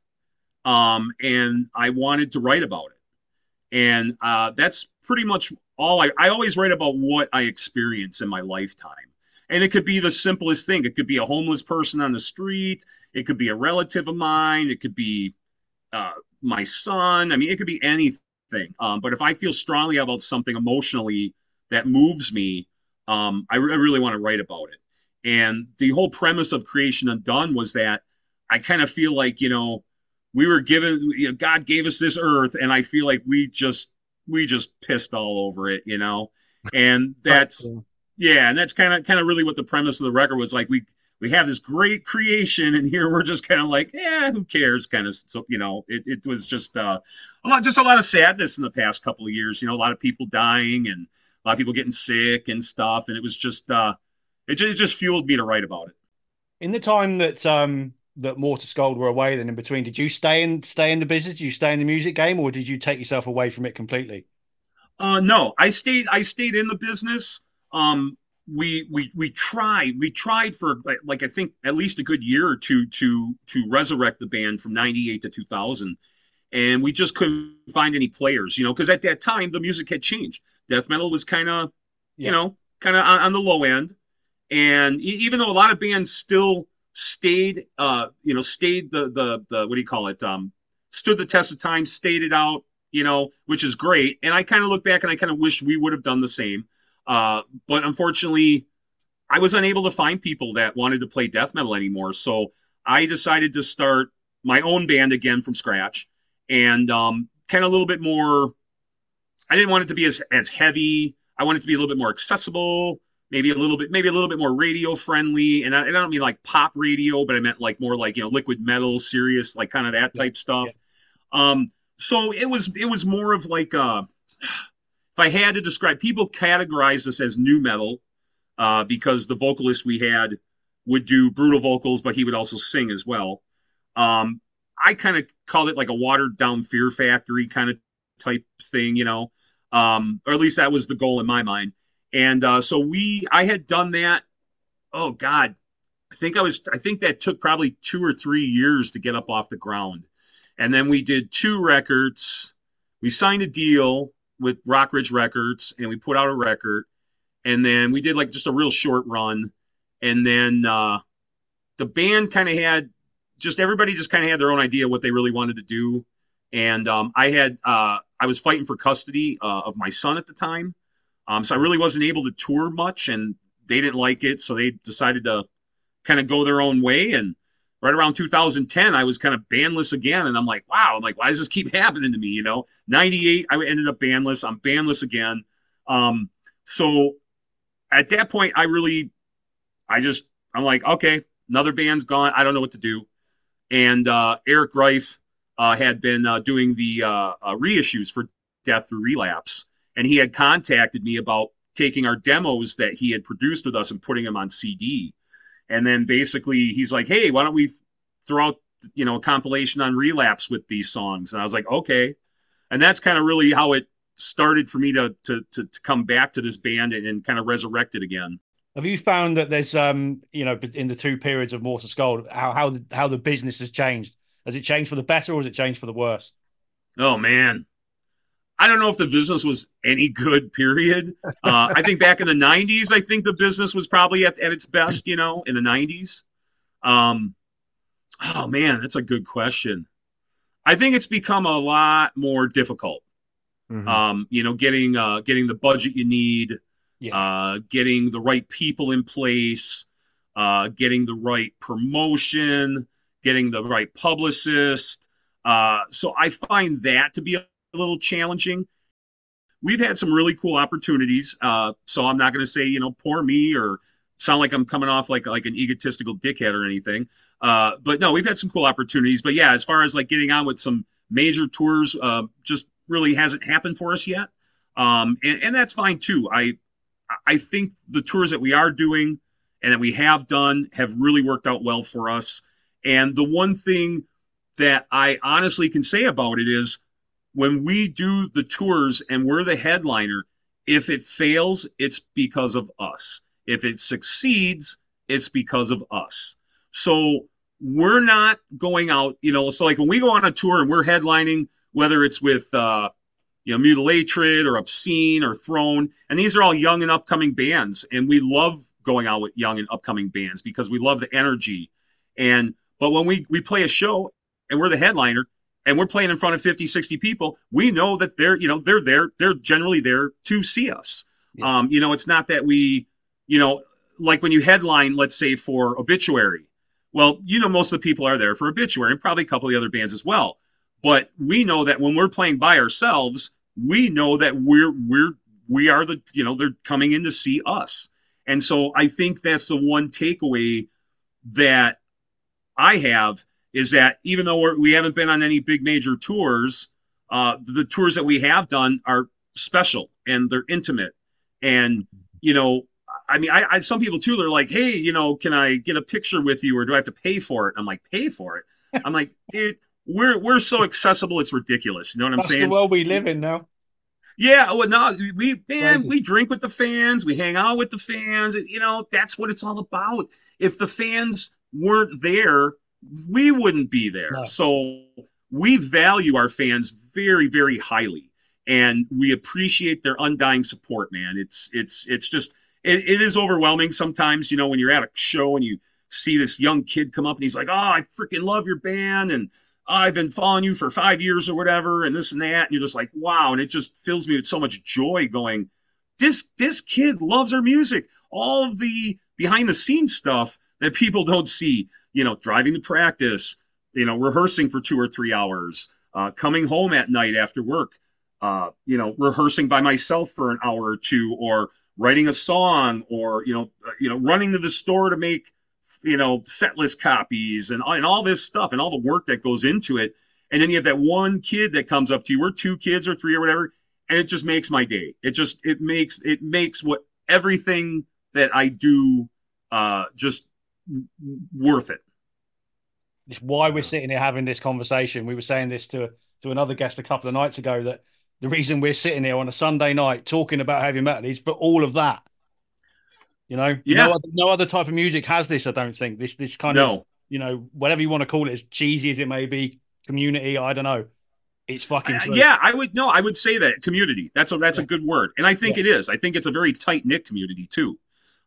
Um, and I wanted to write about it. And uh, that's pretty much all. I, I always write about what I experience in my lifetime. And it could be the simplest thing. It could be a homeless person on the street. It could be a relative of mine. It could be uh, my son. I mean, it could be anything. Um, but if I feel strongly about something emotionally that moves me, um, I, re- I really want to write about it. And the whole premise of Creation Undone was that I kind of feel like, you know, we were given, you know, God gave us this earth, and I feel like we just, we just pissed all over it, you know? And that's, yeah. And that's kind of, kind of really what the premise of the record was like. We, we have this great creation, and here we're just kind of like, yeah, who cares? Kind of, so, you know, it, it was just uh, a lot, just a lot of sadness in the past couple of years, you know, a lot of people dying and a lot of people getting sick and stuff. And it was just, uh, it just, it just fueled me to write about it. In the time that, um, that Morta Skuld were away, then in between, did you stay in stay in the business? Did you stay in the music game, or did you take yourself away from it completely? Uh, no, I stayed. I stayed in the business. Um, we we we tried. We tried for like I think at least a good year or two to to resurrect the band from ninety-eight to two thousand, and we just couldn't find any players. You know, because at that time the music had changed. Death metal was kind of, yeah. you know, kind of on, on the low end, and even though a lot of bands still stayed, uh, you know, stayed the, the, the, what do you call it? Um, stood the test of time, stayed it out, you know, which is great. And I kind of look back and I kind of wish we would have done the same. Uh, but unfortunately I was unable to find people that wanted to play death metal anymore. So I decided to start my own band again from scratch, and, um, kind of a little bit more, I didn't want it to be as, as heavy. I wanted it to be a little bit more accessible. Maybe a little bit, maybe a little bit more radio friendly. And I, and I don't mean like pop radio, but I meant like more like, you know, liquid metal, serious, like kind of that type yeah, stuff. Yeah. Um, so it was, it was more of like, uh, if I had to describe, people categorized us as new metal, uh, because the vocalist we had would do brutal vocals, but he would also sing as well. Um, I kind of called it like a watered down Fear Factory kind of type thing, you know, um, or at least that was the goal in my mind. And uh, so we, I had done that. Oh God, I think I was, I think that took probably two or three years to get up off the ground. And then we did two records. We signed a deal with Rock Ridge Records, and we put out a record. And then we did like just a real short run. And then uh, the band kind of had just, everybody just kind of had their own idea what they really wanted to do. And um, I had, uh, I was fighting for custody uh, of my son at the time. Um, so I really wasn't able to tour much, and they didn't like it, so they decided to kind of go their own way. And right around two thousand ten, I was kind of bandless again, and I'm like, wow, I'm like, why does this keep happening to me? You know, ninety-eight, I ended up bandless. I'm bandless again. Um, so at that point, I really, I just, I'm like, okay, another band's gone. I don't know what to do. And uh, Eric Reif uh, had been uh, doing the uh, uh, reissues for Death through Relapse, and he had contacted me about taking our demos that he had produced with us and putting them on C D. And then basically he's like, hey, why don't we throw out, you know, a compilation on Relapse with these songs? And I was like, okay. And that's kind of really how it started for me to, to, to, to come back to this band and, and kind of resurrect it again. Have you found that there's, um, you know, in the two periods of Morta Skuld, how, how, the, how the business has changed? Has it changed for the better or has it changed for the worse? Oh, man. I don't know if the business was any good, period. Uh, I think back in the nineties, I think the business was probably at, at its best, you know, in the nineties. Um, oh, man, that's a good question. I think it's become a lot more difficult. Mm-hmm. Um, you know, getting uh, getting the budget you need, yeah. uh, getting the right people in place, uh, getting the right promotion, getting the right publicist. Uh, so I find that to be a a little challenging. We've had some really cool opportunities, uh so I'm not going to say, you know, poor me or sound like I'm coming off like like an egotistical dickhead or anything, uh but no, we've had some cool opportunities. But yeah, as far as like getting on with some major tours, uh just really hasn't happened for us yet. um and, and that's fine too. I I think the tours that we are doing and that we have done have really worked out well for us, and the one thing that I honestly can say about it is, when we do the tours and we're the headliner, if it fails, it's because of us. If it succeeds, it's because of us. So we're not going out, you know, so like when we go on a tour and we're headlining, whether it's with, uh, you know, Mutilatrid or Obscene or Throne, and these are all young and upcoming bands, and we love going out with young and upcoming bands because we love the energy. And, but when we, we play a show and we're the headliner, and we're playing in front of fifty, sixty people, we know that they're, you know, they're there. They're generally there to see us. Yeah. Um, you know, it's not that we, you know, like when you headline, let's say for Obituary, well, you know, most of the people are there for Obituary and probably a couple of the other bands as well. But we know that when we're playing by ourselves, we know that we're, we're, we are the, you know, they're coming in to see us. And so I think that's the one takeaway that I have, is that even though we're, we haven't been on any big major tours, uh, the tours that we have done are special and they're intimate. And, you know, I mean, I, I some people too, they're like, hey, you know, can I get a picture with you or do I have to pay for it? And I'm like, pay for it? I'm like, dude, we're, we're so accessible. It's ridiculous. You know what I'm That's saying? That's the world we live in now. Yeah, well, no, we man, we drink with the fans, we hang out with the fans, and, you know, that's what it's all about. If the fans weren't there, we wouldn't be there. No. So we value our fans very, very highly, and we appreciate their undying support, man. It's, it's, it's just, it, it is overwhelming sometimes, you know, when you're at a show and you see this young kid come up and he's like, oh, I freaking love your band. And oh, I've been following you for five years or whatever, and this and that. And you're just like, wow. And it just fills me with so much joy going, this, this kid loves our music. All the behind the scenes stuff that people don't see, you know, driving to practice, you know, rehearsing for two or three hours, uh, coming home at night after work, uh, you know, rehearsing by myself for an hour or two, or writing a song, or, you know, uh, you know, running to the store to make, you know, set list copies and, and all this stuff and all the work that goes into it. And then you have that one kid that comes up to you, or two kids or three or whatever, and it just makes my day. It just, it makes, it makes what everything that I do uh, just worth it. It's why we're sitting here having this conversation. We were saying this to, to another guest a couple of nights ago, that the reason we're sitting here on a Sunday night talking about heavy metal is for all of that. You know, yeah. no, other, no other type of music has this, I don't think. This this kind no. of, you know, whatever you want to call it, as cheesy as it may be, community, I don't know. It's fucking true. Uh, yeah, I would, no, I would say that, community. That's a, that's yeah. a good word. And I think yeah. it is. I think it's a very tight-knit community too.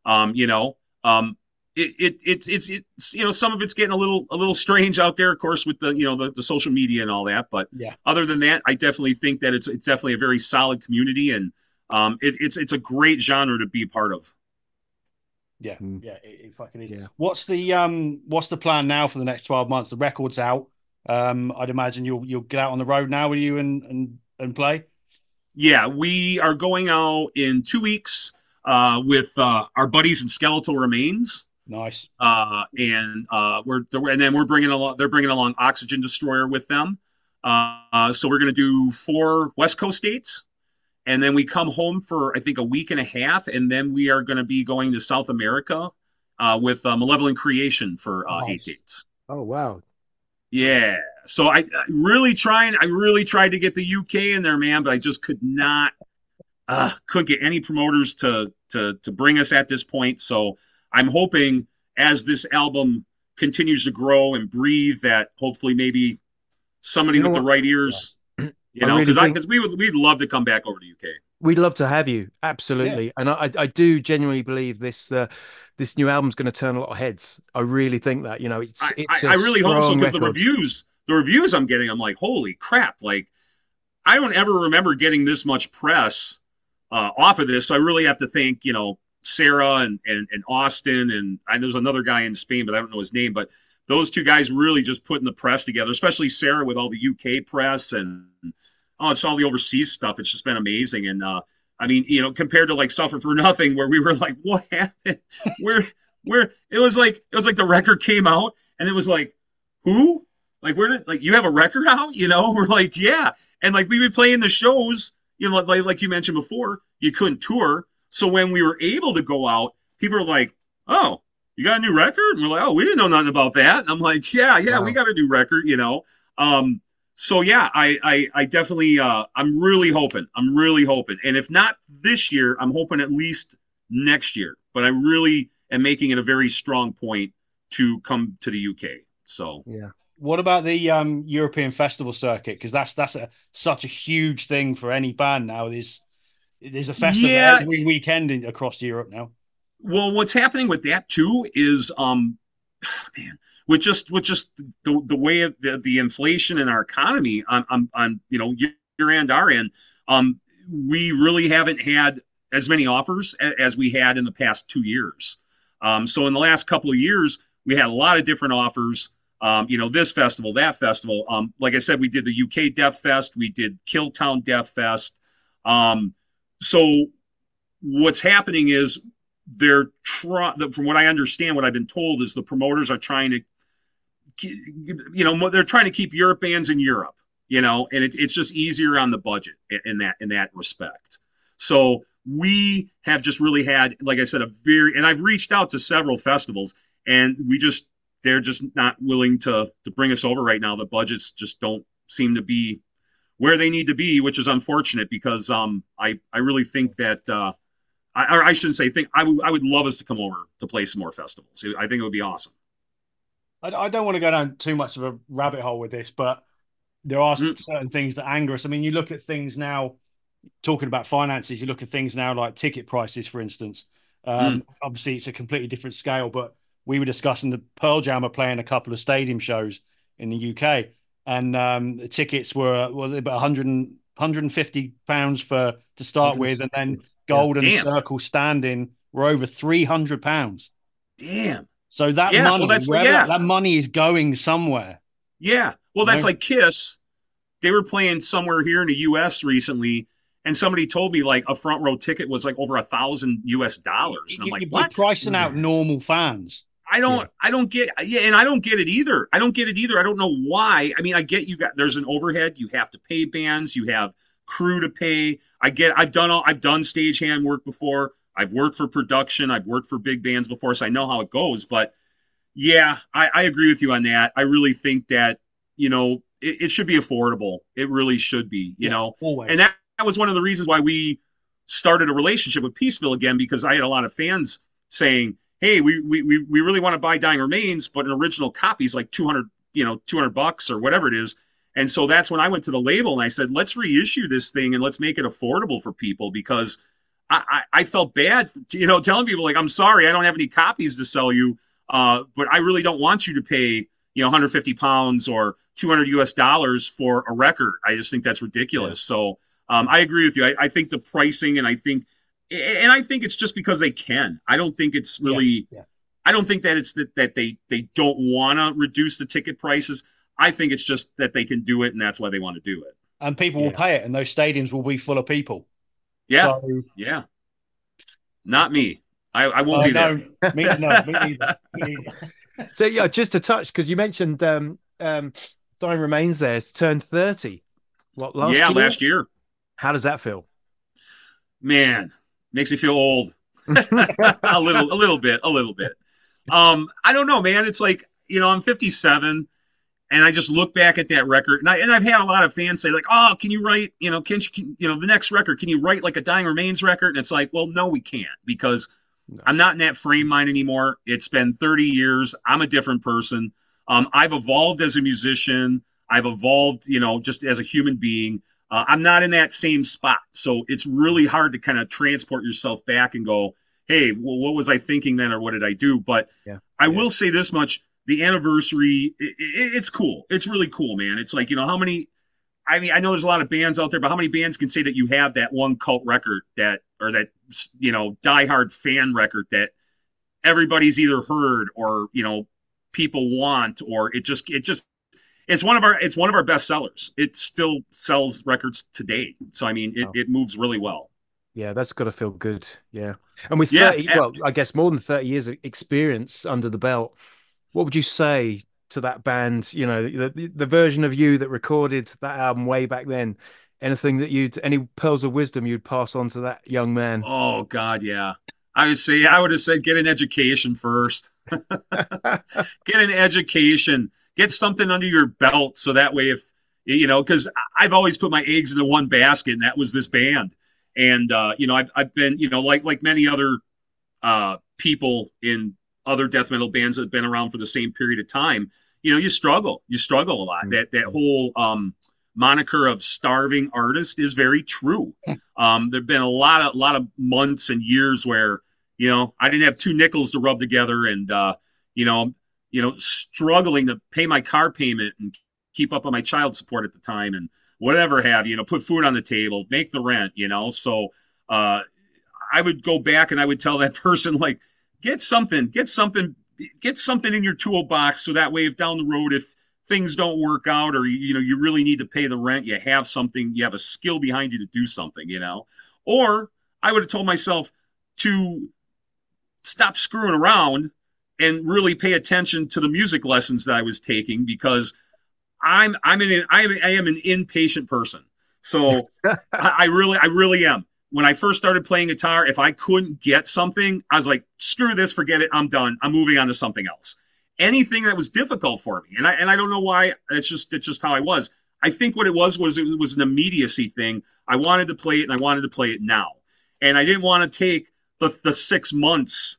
Um, you know, um, It, it it it's it's you know, some of it's getting a little a little strange out there, of course, with the, you know, the, the social media and all that, but yeah. other than that, I definitely think that it's it's definitely a very solid community, and um it, it's it's a great genre to be a part of. Yeah, mm. yeah, it, it fucking is. Yeah. What's the um, what's the plan now for the next twelve months? The record's out. Um, I'd imagine you'll you'll get out on the road now, will you, and and and play? Yeah, we are going out in two weeks uh, with uh, our buddies in Skeletal Remains. Nice. Uh, and uh, we're and then we're bringing along they're bringing along Oxygen Destroyer with them. Uh, so we're going to do four West Coast states. And then we come home for, I think, a week and a half, and then we are going to be going to South America uh, with uh, Malevolent Creation for uh, nice. eight dates. Oh, wow. Yeah. So I, I really trying, I really tried to get the U K in there, man, but I just could not, uh, couldn't get any promoters to, to, to bring us at this point. So I'm hoping as this album continues to grow and breathe that hopefully maybe somebody you know with what? the right ears... Yeah. You know, because really we would we'd love to come back over to U K. We'd love to have you, absolutely. Yeah. And I I do genuinely believe this uh, this new album's going to turn a lot of heads. I really think that. You know, it's I, it's I, I really hope so, because the reviews the reviews I'm getting, I'm like, holy crap! Like, I don't ever remember getting this much press uh, off of this. So I really have to thank you know Sarah and and and Austin, and I, there's another guy in Spain, but I don't know his name, but. Those two guys really just putting the press together, especially Sarah with all the U K press and oh, it's all the overseas stuff. It's just been amazing. And uh, I mean, you know, compared to like Suffer for Nothing, where we were like, what happened? Where, where it was like it was like the record came out and it was like, who? Like where did like you have a record out? You know, we're like, yeah. And like we were playing the shows, you know, like like you mentioned before, you couldn't tour. So when we were able to go out, people were like, oh. You got a new record? And we're like, oh, we didn't know nothing about that. And I'm like, yeah, yeah, wow. We got a new record, you know. Um, so, yeah, I I, I definitely uh, – I'm really hoping. I'm really hoping. And if not this year, I'm hoping at least next year. But I really am making it a very strong point to come to the U K. So, yeah. What about the um, European festival circuit? Because that's that's a, such a huge thing for any band now. There's, there's a festival yeah. every weekend in, across Europe now. Well, what's happening with that too is, um, man, with just with just the the way of the, the inflation in our economy on on, on you know your end our end, um, we really haven't had as many offers as we had in the past two years. Um, so in the last couple of years, we had a lot of different offers. Um, you know, this festival, that festival. Um, like I said, we did the U K Death Fest, we did Killtown Death Fest. Um, so what's happening is. They're trying, from what I understand, what I've been told is the promoters are trying to, you know, they're trying to keep Europe bands in Europe, you know, and it, it's just easier on the budget in that in that respect. So we have just really had, like I said, a very, and I've reached out to several festivals, and we just they're just not willing to to bring us over right now. The budgets just don't seem to be where they need to be, which is unfortunate because um I I really think that. Uh, I, or I shouldn't say think. I, I would love us to come over to play some more festivals. I think it would be awesome. I, I don't want to go down too much of a rabbit hole with this, but there are mm. certain things that anger us. I mean, you look at things now, talking about finances, you look at things now like ticket prices, for instance. Um, mm. Obviously, it's a completely different scale, but we were discussing the Pearl Jam are playing a couple of stadium shows in the U K, and um, the tickets were, well, about one hundred, one hundred fifty pounds for, to start with, and then... Golden yeah, Circle standing were over three hundred pounds. Damn! So that yeah, money, well wherever, yeah. that money is going somewhere. Yeah. Well, that's you know? like Kiss. They were playing somewhere here in the U S recently, and somebody told me like a front row ticket was like over a thousand U S dollars. And I'm you, like, you're what? Pricing out normal fans. I don't. Yeah. I don't get. Yeah, and I don't get it either. I don't get it either. I don't know why. I mean, I get you got. There's an overhead. You have to pay bands. You have. Crew to pay. I get I've done all I've done stagehand work before. I've worked for production. I've worked for big bands before, so I know how it goes. But yeah, I, I agree with you on that. I really think that, you know, it, it should be affordable. It really should be, you yeah, know. Always. And that, that was one of the reasons why we started a relationship with Peaceville again, because I had a lot of fans saying, hey, we we we, we really want to buy Dying Remains, but an original copy is like two hundred, you know, two hundred bucks or whatever it is. And so that's when I went to the label and I said, let's reissue this thing and let's make it affordable for people, because I, I, I felt bad, you know, telling people like, I'm sorry, I don't have any copies to sell you, uh, but I really don't want you to pay, you know, one hundred fifty pounds or two hundred U S dollars for a record. I just think that's ridiculous. Yeah. So um, I agree with you. I, I think the pricing, and I think and I think it's just because they can. I don't think it's really yeah, yeah. I don't think that it's that, that they they don't want to reduce the ticket prices. I think it's just that they can do it, and that's why they want to do it. And people yeah. will pay it, and those stadiums will be full of people. Yeah, so, yeah. Not me. I, I won't oh, be no. there. Me, no, me neither. Me neither. So yeah, just to touch, because you mentioned um, um, Dying Remains. There's turned thirty. What last? Yeah, year? last year. How does that feel? Man, makes me feel old. a little, a little bit, a little bit. Um, I don't know, man. It's like, you know, I'm fifty-seven. And I just look back at that record, and I and I've had a lot of fans say like, "Oh, can you write? You know, can you? Can, you know, the next record? Can you write like a Dying Remains record?" And it's like, well, no, we can't, because no. I'm not in that frame mind anymore. It's been thirty years. I'm a different person. Um, I've evolved as a musician. I've evolved, you know, just as a human being. Uh, I'm not in that same spot, so it's really hard to kind of transport yourself back and go, "Hey, well, what was I thinking then, or what did I do?" But yeah. I yeah. will say this much. The anniversary, it, it, it's cool. It's really cool, man. It's like, you know, how many, I mean, I know there's a lot of bands out there, but how many bands can say that you have that one cult record that, or that, you know, diehard fan record that everybody's either heard or, you know, people want, or it just, it just, it's one of our, it's one of our best sellers. It still sells records today. So, I mean, it, oh. it moves really well. Yeah, that's got to feel good. Yeah. And with yeah, thirty, and, well, I guess more than thirty years of experience under the belt, what would you say to that band, you know, the, the version of you that recorded that album way back then? Anything that you'd, any pearls of wisdom you'd pass on to that young man? Oh, God, yeah. I would say, I would have said, get an education first. Get an education. Get something under your belt so that way if, you know, because I've always put my eggs into one basket, and that was this band. And, uh, you know, I've, I've been, you know, like like many other uh, people in other death metal bands that have been around for the same period of time, you know, you struggle, you struggle a lot. Mm-hmm. That, that whole, um, moniker of starving artist is very true. Um, there've been a lot of, lot of months and years where, you know, I didn't have two nickels to rub together, and, uh, you know, you know, struggling to pay my car payment and keep up on my child support at the time and whatever have you, you know, put food on the table, make the rent, you know? So, uh, I would go back and I would tell that person, like, Get something, get something, get something in your toolbox. So that way, if down the road, if things don't work out, or, you know, you really need to pay the rent, you have something, you have a skill behind you to do something, you know. Or I would have told myself to stop screwing around and really pay attention to the music lessons that I was taking, because I'm, I'm an, I'm, I am an impatient person. So I, I really, I really am. When I first started playing guitar, if I couldn't get something, I was like, screw this, forget it, I'm done. I'm moving on to something else. Anything that was difficult for me. And I and I don't know why, it's just it's just how I was. I think what it was was it was an immediacy thing. I wanted to play it, and I wanted to play it now. And I didn't want to take the, the six months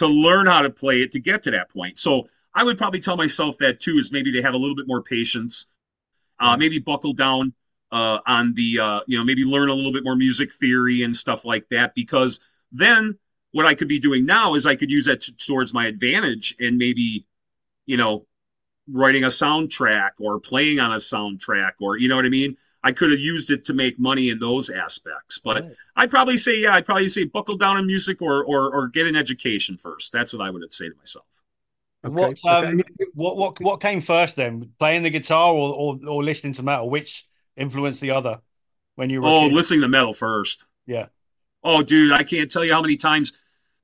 to learn how to play it to get to that point. So I would probably tell myself that too, is maybe to have a little bit more patience, uh, maybe buckle down. Uh, on the, uh, you know, maybe learn a little bit more music theory and stuff like that, because then what I could be doing now is I could use that t- towards my advantage, and maybe, you know, writing a soundtrack or playing on a soundtrack, or, you know what I mean? I could have used it to make money in those aspects. But right. I'd probably say, yeah, I'd probably say buckle down in music, or, or, or get an education first. That's what I would say to myself. Okay. What, um, what, what, what came first then? Playing the guitar, or, or, or listening to metal? Which influence the other when you were oh listening to metal first? Yeah. Oh, dude, I can't tell you how many times,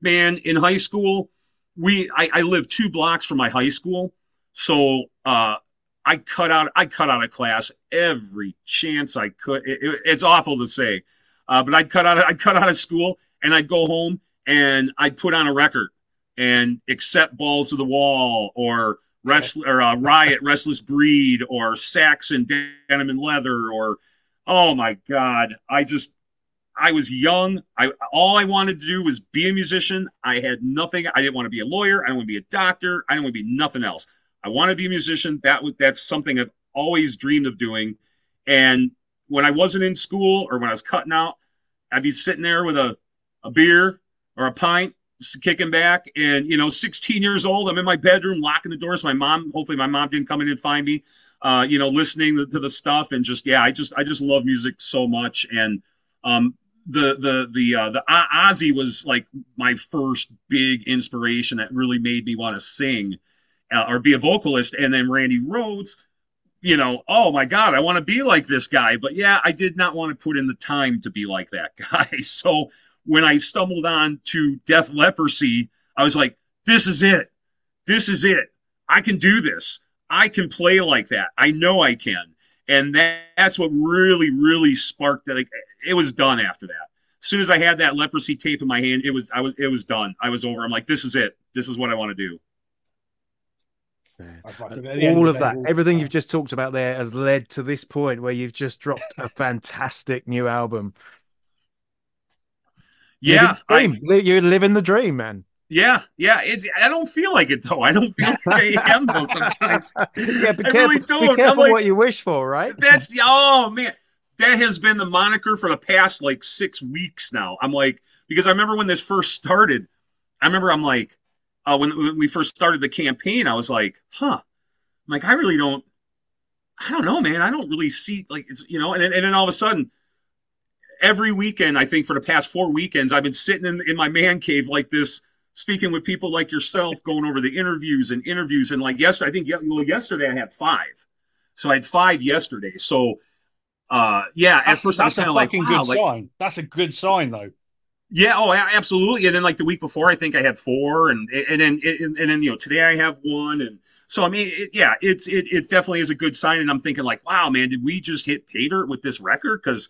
man. In high school, we I, I lived two blocks from my high school, so uh, I cut out I cut out of class every chance I could. It, it, it's awful to say, uh, but I'd cut out I cut out of school, and I'd go home and I'd put on a record and accept Balls to the Wall, or Rest, or uh, Riot, Restless Breed, or Saxon, Denim and Leather, or, oh my God, I just, I was young. I all I wanted to do was be a musician. I had nothing. I didn't want to be a lawyer. I didn't want to be a doctor. I didn't want to be nothing else. I want to be a musician. That was, that's something I've always dreamed of doing. And when I wasn't in school, or when I was cutting out, I'd be sitting there with a, a beer or a pint, kicking back, and, you know, sixteen years old, I'm in my bedroom locking the doors. My mom, hopefully my mom didn't come in and find me, uh, you know, listening to the stuff, and just, yeah, I just, I just love music so much. And um, the the the uh, the uh, Ozzy was like my first big inspiration that really made me want to sing uh, or be a vocalist. And then Randy Rhoads, you know, oh my God, I want to be like this guy. But yeah, I did not want to put in the time to be like that guy. So when I stumbled on to Death Leprosy, I was like, this is it. This is it. I can do this. I can play like that. I know I can. And that, that's what really, really sparked it. Like, it was done after that. As soon as I had that Leprosy tape in my hand, it was I was it was done. I was over. I'm like, this is it. This is what I want to do. All of that, everything you've just talked about there has led to this point where you've just dropped a fantastic new album. Yeah. Living I, You're living the dream, man. Yeah, yeah. It's, I don't feel like it, though. I don't feel like I am, though, sometimes. Yeah, be I careful, really don't. Be careful like, what you wish for, right? That's the, oh, man. That has been the moniker for the past, like, six weeks now. I'm like, because I remember when this first started, I remember I'm like, uh, when, when we first started the campaign, I was like, huh. I'm like, I really don't, I don't know, man. I don't really see, like, it's, you know, and, and then all of a sudden, every weekend, I think for the past four weekends, I've been sitting in, in my man cave like this, speaking with people like yourself, going over the interviews and interviews. And like yesterday, I think well, yesterday I had five. So I had five yesterday. So uh, yeah, that's, at first I was kind of like, wow, good like, sign. That's a good sign though. Yeah. Oh, absolutely. And then like the week before, I think I had four and, and then, and, and then, you know, today I have one. And so, I mean, it, yeah, it's, it, it definitely is a good sign. And I'm thinking like, wow, man, did we just hit pay dirt with this record? Cause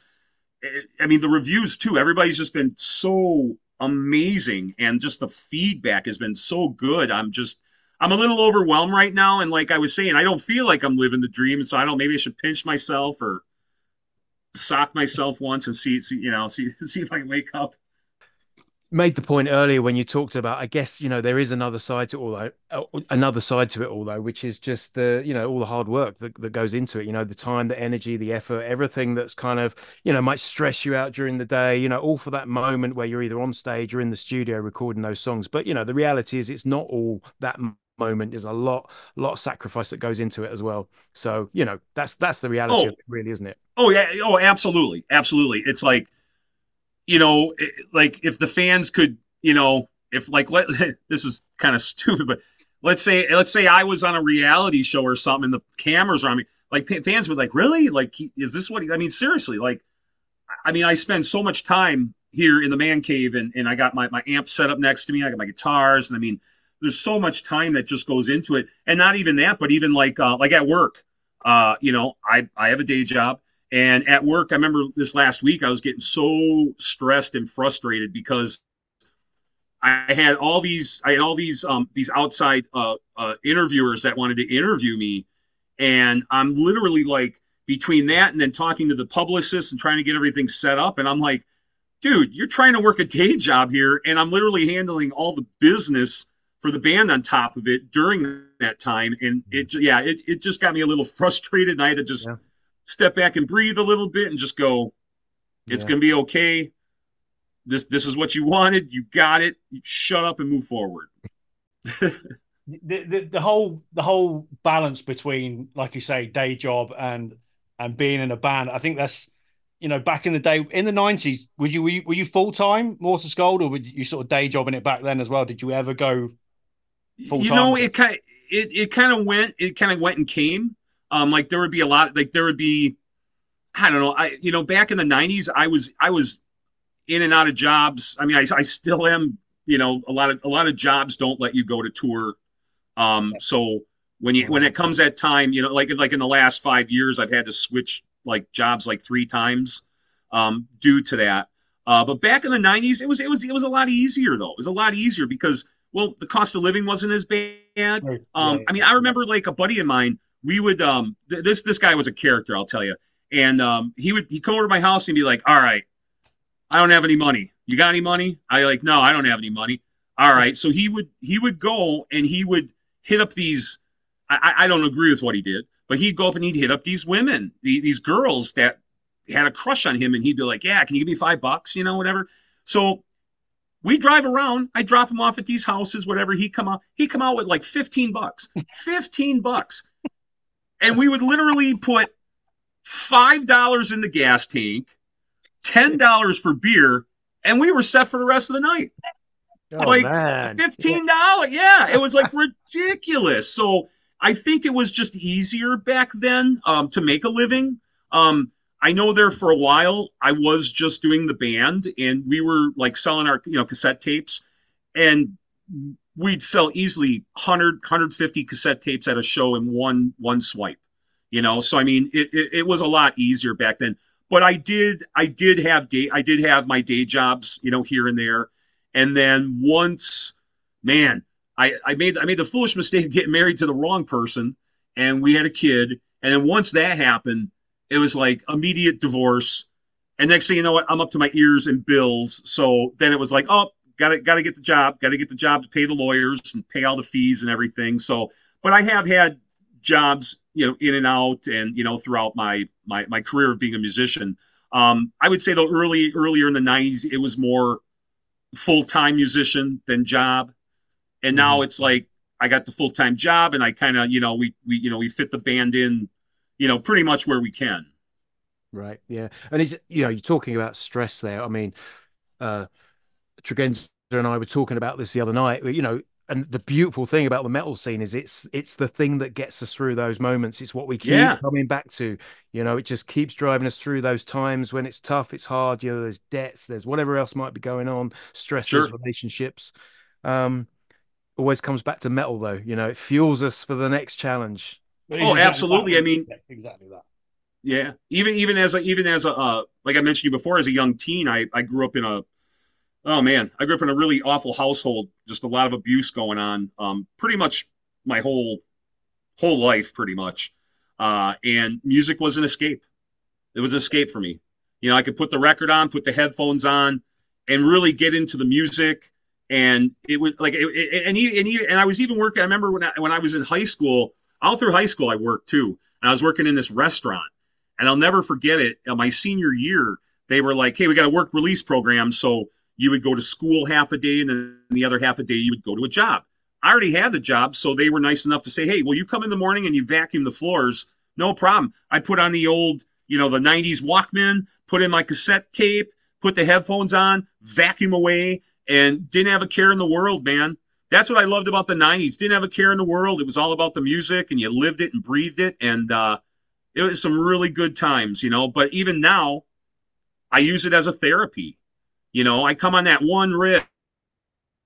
I mean, the reviews too, everybody's just been so amazing, and just the feedback has been so good. I'm just I'm a little overwhelmed right now, and like I was saying, I don't feel like I'm living the dream, so I don't maybe I should pinch myself or sock myself once and see, see you know see see if I can wake up. Made the point earlier when you talked about, I guess, you know, there is another side to all though another side to it all though, which is just the, you know, all the hard work that, that goes into it, you know, the time, the energy, the effort, everything that's kind of, you know, might stress you out during the day, you know, all for that moment where you're either on stage or in the studio recording those songs. But, you know, the reality is it's not all that moment. There's a lot, a lot of sacrifice that goes into it as well. So, you know, that's, that's the reality oh. of it really, isn't it? Oh yeah. Oh, absolutely. Absolutely. It's like, you know, like if the fans could, you know, if like, let, this is kind of stupid, but let's say, let's say I was on a reality show or something and the cameras are on me, like fans would like, really? Like, is this what, he, I mean, seriously, like, I mean, I spend so much time here in the man cave and, and I got my, my amp set up next to me. I got my guitars. And I mean, there's so much time that just goes into it. And not even that, but even like, uh, like at work, uh, you know, I, I have a day job. And at work, I remember this last week, I was getting so stressed and frustrated because I had all these, I had all these, um, these outside uh, uh, interviewers that wanted to interview me. And I'm literally like between that and then talking to the publicist and trying to get everything set up. And I'm like, dude, you're trying to work a day job here. And I'm literally handling all the business for the band on top of it during that time. And it, yeah, it, it just got me a little frustrated, and I had to just, yeah. step back and breathe a little bit and just go, it's yeah. going to be okay. This this is what you wanted. You got it. You shut up and move forward. the, the the whole the whole balance between, like you say, day job and and being in a band. I think that's, you know, back in the day in the nineties, would you were you, were you full time Morta Skuld, or would you sort of day job in it back then as well? Did you ever go full time? You know, it kind it it kind of went it kind of went and came. Um, like there would be a lot, like there would be, I don't know, I, you know, back in the nineties, I was, I was in and out of jobs. I mean, I, I still am, you know, a lot of, a lot of jobs don't let you go to tour. Um, so when you, when it comes that time, you know, like, like in the last five years, I've had to switch like jobs like three times, um, due to that. Uh, but back in the nineties, it was, it was, it was a lot easier though. It was a lot easier because, well, the cost of living wasn't as bad. Um, I mean, I remember like a buddy of mine, we would, um, th this, this guy was a character, I'll tell you. And, um, he would, he'd come over to my house and be like, all right, I don't have any money. You got any money? I like, no, I don't have any money. All right. So he would, he would go and he would hit up these, I, I don't agree with what he did, but he'd go up and he'd hit up these women, the, these girls that had a crush on him. And he'd be like, yeah, can you give me five bucks? You know, whatever. So we drive around, I drop him off at these houses, whatever. He'd come out, he'd come out with like fifteen bucks, fifteen bucks. And we would literally put five dollars in the gas tank, ten dollars for beer, and we were set for the rest of the night. Oh, like man. fifteen dollars. Yeah, it was like ridiculous. So I think it was just easier back then um, to make a living. Um, I know there for a while I was just doing the band, and we were like selling our, you know, cassette tapes, and we'd sell easily one hundred, one hundred fifty cassette tapes at a show in one one swipe, you know. So I mean, it, it, it was a lot easier back then. But I did I did have day I did have my day jobs, you know, here and there. And then once, man, I, I made I made the foolish mistake of getting married to the wrong person, and we had a kid. And then once that happened, it was like immediate divorce. And next thing you know, what, I'm up to my ears in bills. So then it was like, oh, gotta gotta get the job, gotta get the job to pay the lawyers and pay all the fees and everything. So, but I have had jobs, you know, in and out, and you know, throughout my my my career of being a musician. Um, I would say though, early earlier in the nineties, it was more full-time musician than job, and mm-hmm. now it's like I got the full-time job, and I kind of, you know, we we you know we fit the band in, you know, pretty much where we can. Right. Yeah. And it's, you know, you're talking about stress there. I mean, uh, Tregenza and I were talking about this the other night, you know, and the beautiful thing about the metal scene is it's, it's the thing that gets us through those moments. It's what we keep yeah. coming back to, you know, it just keeps driving us through those times when it's tough, it's hard, you know, there's debts, there's whatever else might be going on, stresses, sure. relationships, um, always comes back to metal though. You know, it fuels us for the next challenge. Oh, exactly absolutely. That. I mean, yeah, exactly that. Yeah. Even, even as a, even as a, uh, like I mentioned to you before, as a young teen, I, I grew up in a, Oh, man, I grew up in a really awful household, just a lot of abuse going on um, pretty much my whole whole life, pretty much. Uh, and music was an escape. It was an escape for me. You know, I could put the record on, put the headphones on, and really get into the music. And it was like, it, it, and, and, and I was even working, I remember when I, when I was in high school, all through high school I worked too. And I was working in this restaurant. And I'll never forget it. My senior year, they were like, hey, we got a work release program, so you would go to school half a day, and then the other half a day you would go to a job. I already had the job, so they were nice enough to say, hey, will you come in the morning and you vacuum the floors? No problem. I put on the old, you know, the nineties Walkman, put in my cassette tape, put the headphones on, vacuum away, and didn't have a care in the world, man. That's what I loved about the nineties. Didn't have a care in the world. It was all about the music, and you lived it and breathed it, and uh, it was some really good times, you know. But even now, I use it as a therapy. You know, I come on that one riff,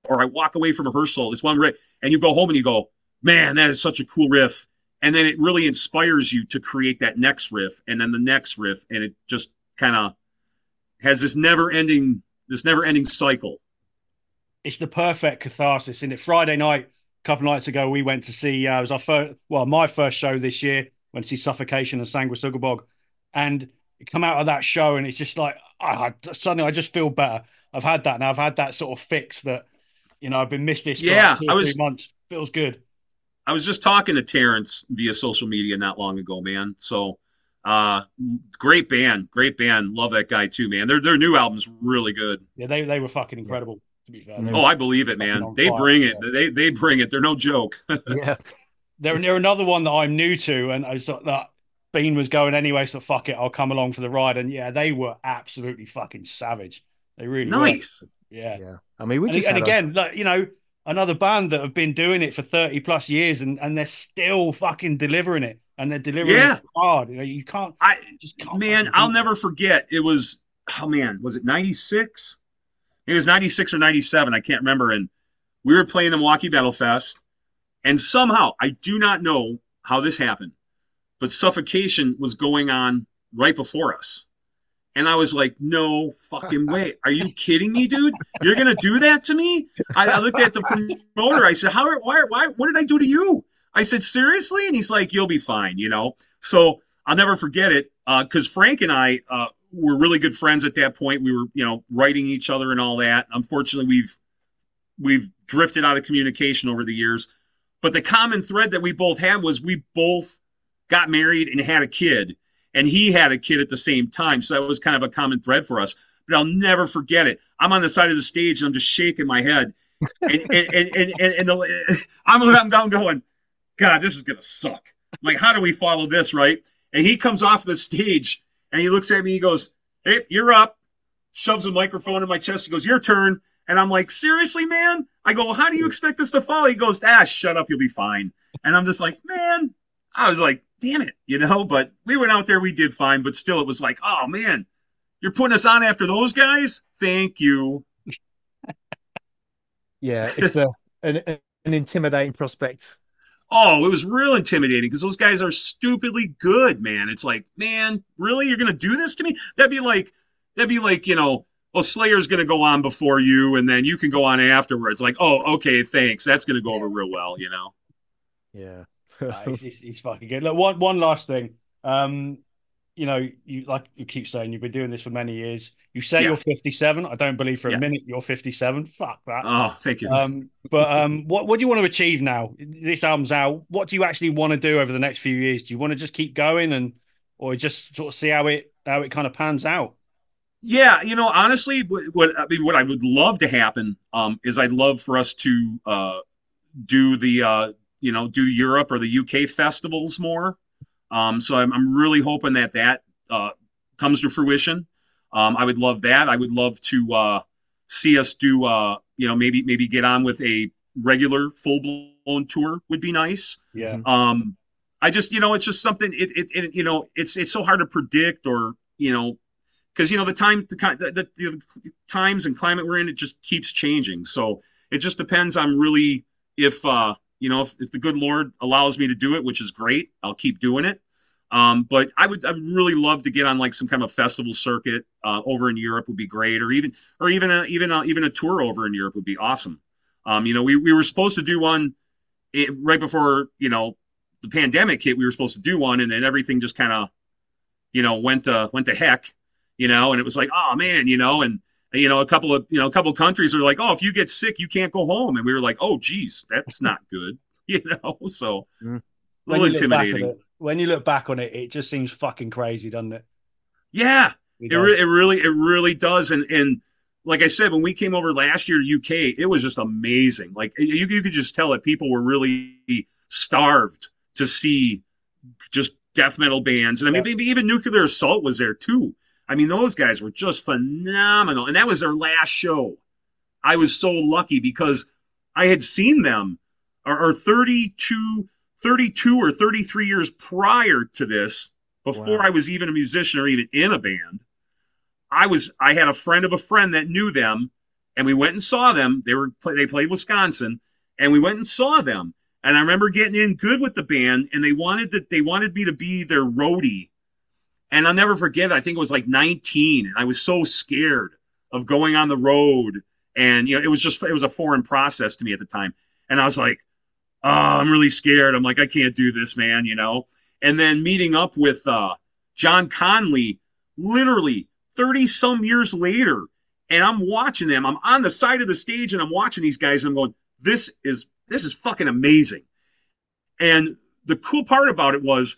or I walk away from rehearsal, this one riff, and you go home and you go, man, that is such a cool riff. And then it really inspires you to create that next riff, and then the next riff, and it just kind of has this never-ending, this never-ending cycle. It's the perfect catharsis, isn't it? Friday night, a couple nights ago, we went to see, uh, it was our first, well, my first show this year, went to see Suffocation and Sanguis Sugalbog, and you come out of that show, and it's just like, I, suddenly I just feel better. I've had that now. I've had that sort of fix that, you know, I've been missed this for yeah, like two or I was, three months. Feels good. I was just talking to Terrence via social media not long ago, man. So uh, great band. Great band. Love that guy too, man. Their their new album's really good. Yeah, they they were fucking incredible, to be fair. Mm-hmm. Oh, I believe it, man. They fire, bring it. Yeah. They they bring it. They're no joke. yeah. They're, they're another one that I'm new to, and I was like that. Bean was going anyway, so fuck it, I'll come along for the ride. And yeah, they were absolutely fucking savage. They really nice. Were. Yeah. yeah. I mean, we and, just and again, a... like, you know, another band that have been doing it for thirty plus years, and, and they're still fucking delivering it, and they're delivering yeah. it hard. You know, you can't. I just can't man, I'll it. never forget. It was oh man, was it ninety-six? It was ninety-six or ninety-seven. I can't remember. And we were playing the Milwaukee Battle Fest, and somehow I do not know how this happened, but Suffocation was going on right before us. And I was like, no fucking way. Are you kidding me, dude? You're going to do that to me? I, I looked at the promoter. I said, how, why, why, what did I do to you? I said, seriously? And he's like, you'll be fine, you know? So I'll never forget it. Uh, cause Frank and I, uh, were really good friends at that point. We were, you know, writing each other and all that. Unfortunately, we've, we've drifted out of communication over the years, but the common thread that we both had was we both got married and had a kid, and he had a kid at the same time. So that was kind of a common thread for us, but I'll never forget it. I'm on the side of the stage and I'm just shaking my head. And, and, and, and, and, and the, I'm, I'm going, God, this is going to suck. I'm like, how do we follow this? Right. And he comes off the stage and he looks at me, he goes, hey, you're up. shoves a microphone in my chest and goes, your turn. And I'm like, seriously, man? I go, how do you expect this to follow? He goes, ah, shut up, you'll be fine. And I'm just like, man, I was like, damn it, you know? But we went out there, we did fine, but still it was like, oh, man, you're putting us on after those guys? Thank you. Yeah, it's a, an, an intimidating prospect. Oh, it was real intimidating because those guys are stupidly good, man. It's like, man, really? You're going to do this to me? That'd be like, that'd be like, you know, well, Slayer's going to go on before you, and then you can go on afterwards. Like, oh, okay, thanks. That's going to go over real well, you know? Yeah. Nah, he's, he's fucking good. Look, one, one last thing. Um, you know, you like you keep saying you've been doing this for many years. You say yeah. you're fifty-seven. I don't believe for a yeah. minute you're fifty-seven. Fuck that. Oh, thank you. Um, but um, what what do you want to achieve now? This album's out. What do you actually want to do over the next few years? Do you want to just keep going and, or just sort of see how it how it kind of pans out? Yeah, you know, honestly, what I mean, what I would love to happen um, is I'd love for us to uh, do the. Uh, you know, do Europe or the U K festivals more. Um, so I'm, I'm really hoping that that uh, comes to fruition. Um, I would love that. I would love to uh, see us do, uh, you know, maybe maybe get on with a regular full-blown tour would be nice. Yeah. Um, I just, you know, it's just something, it, it, it you know, it's it's so hard to predict or, you know, because, you know, the time, the, the, the times and climate we're in, it just keeps changing. So it just depends on really if, uh, you know, if, if the good Lord allows me to do it, which is great, I'll keep doing it. Um, but I would, I would really love to get on like some kind of festival circuit uh, over in Europe would be great, or even, or even, a, even, a, even a tour over in Europe would be awesome. Um, you know, we we were supposed to do one it, right before you know the pandemic hit. We were supposed to do one, and then everything just kind of, you know, went to went to heck, you know. And it was like, oh man, you know, and. You know, a couple of, you know, a couple of countries are like, oh, if you get sick, you can't go home. And we were like, oh, geez, that's not good. You know, so mm. a little when intimidating. It, when you look back on it, it just seems fucking crazy, doesn't it? Yeah, it, does. it, re it really, it really does. And, and like I said, when we came over last year to U K, it was just amazing. Like you, you could just tell that people were really starved to see just death metal bands. And I mean, yeah. maybe even Nuclear Assault was there too. I mean, those guys were just phenomenal. And that was their last show. I was so lucky because I had seen them or, or thirty-two, thirty-two or thirty-three years prior to this, before wow. I was even a musician or even in a band. I was, I had a friend of a friend that knew them, and we went and saw them. They were, they played Wisconsin, and we went and saw them. And I remember getting in good with the band, and they wanted that they wanted me to be their roadie. And I'll never forget, I think it was like nineteen, and I was so scared of going on the road. And, you know, it was just, it was a foreign process to me at the time. And I was like, oh, I'm really scared. I'm like, I can't do this, man, you know. And then meeting up with uh, John Conley, literally thirty-some years later, and I'm watching them. I'm on the side of the stage, and I'm watching these guys, and I'm going, this is, this is fucking amazing. And the cool part about it was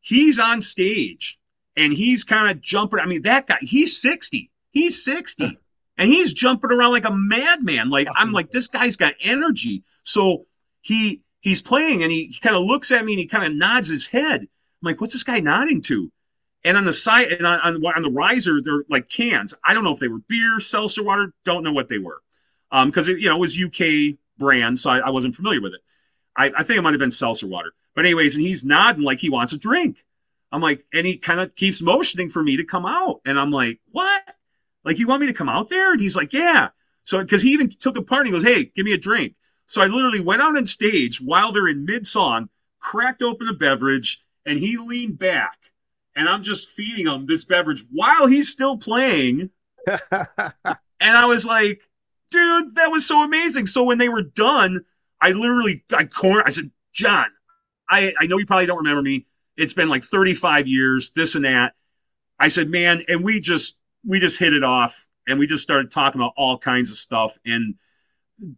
he's on stage. And he's kind of jumping. I mean, that guy, he's sixty. He's sixty. And he's jumping around like a madman. Like, I'm like, this guy's got energy. So he he's playing, and he, he kind of looks at me, and he kind of nods his head. I'm like, what's this guy nodding to? And on the side, and on, on, on the riser, they're like cans. I don't know if they were beer, seltzer water. Don't know what they were. Because, um, you know, it was U K brand, so I, I wasn't familiar with it. I, I think it might have been seltzer water. But anyways, and he's nodding like he wants a drink. I'm like, and he kind of keeps motioning for me to come out. And I'm like, what? Like, you want me to come out there? And he's like, yeah. So, because he even took a part and he goes, hey, give me a drink. So I literally went out on stage while they're in mid-song, cracked open a beverage, and he leaned back. And I'm just feeding him this beverage while he's still playing. And I was like, dude, that was so amazing. So when they were done, I literally, I, cornered, I said, John, I, I know you probably don't remember me. It's been like thirty-five years, this and that. I said, man, and we just we just hit it off, and we just started talking about all kinds of stuff. And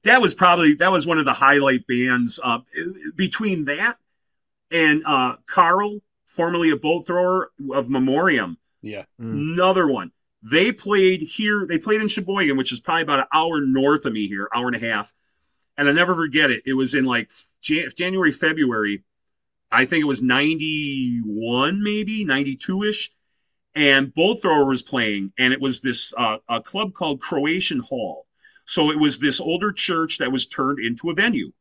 that was probably that was one of the highlight bands. Uh, between that and uh, Carl, formerly a Bolt Thrower of Memoriam, yeah, mm. another one. They played here. They played in Sheboygan, which is probably about an hour north of me here, hour and a half. And I 'll never forget it. It was in like Jan January, February. I think it was ninety-one, maybe, ninety-two-ish. and Bolt Thrower was playing, and it was this uh, a club called Creation Hall. So it was this older church that was turned into a venue,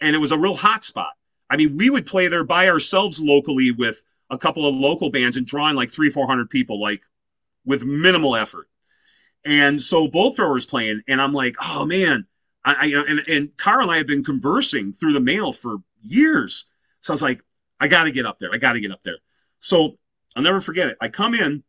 and it was a real hot spot. I mean, we would play there by ourselves locally with a couple of local bands and drawing like three, four hundred people, like with minimal effort. And so Bolt Thrower's playing, and I'm like, oh man, I, I and and Carl and I have been conversing through the mail for years. So I was like, I got to get up there. I got to get up there. So I'll never forget it. I come in,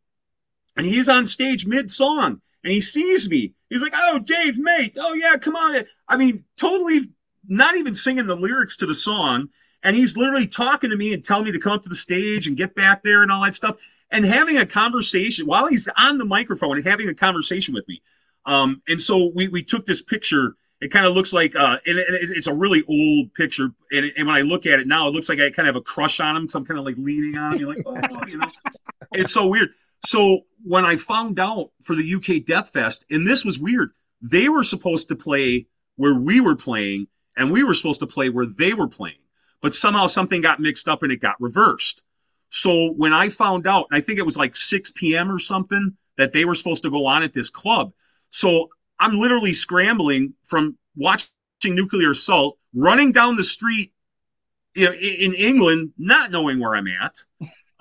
and he's on stage mid-song, and he sees me. He's like, oh, Dave, mate. Oh, yeah, come on. I mean, totally not even singing the lyrics to the song, and he's literally talking to me and telling me to come up to the stage and get back there and all that stuff, and having a conversation while he's on the microphone and having a conversation with me. Um, and so we, we took this picture. It kind of looks like, uh, and it, it's a really old picture. And, it, and when I look at it now, it looks like I kind of have a crush on him. So I'm kind of like leaning on him, like, oh, you know, it's so weird. So when I found out for the U K Death Fest, and this was weird, they were supposed to play where we were playing, and we were supposed to play where they were playing. But somehow something got mixed up and it got reversed. So when I found out, and I think it was like six p m or something, that they were supposed to go on at this club. So I'm literally scrambling from watching Nuclear Assault, running down the street in England, not knowing where I'm at,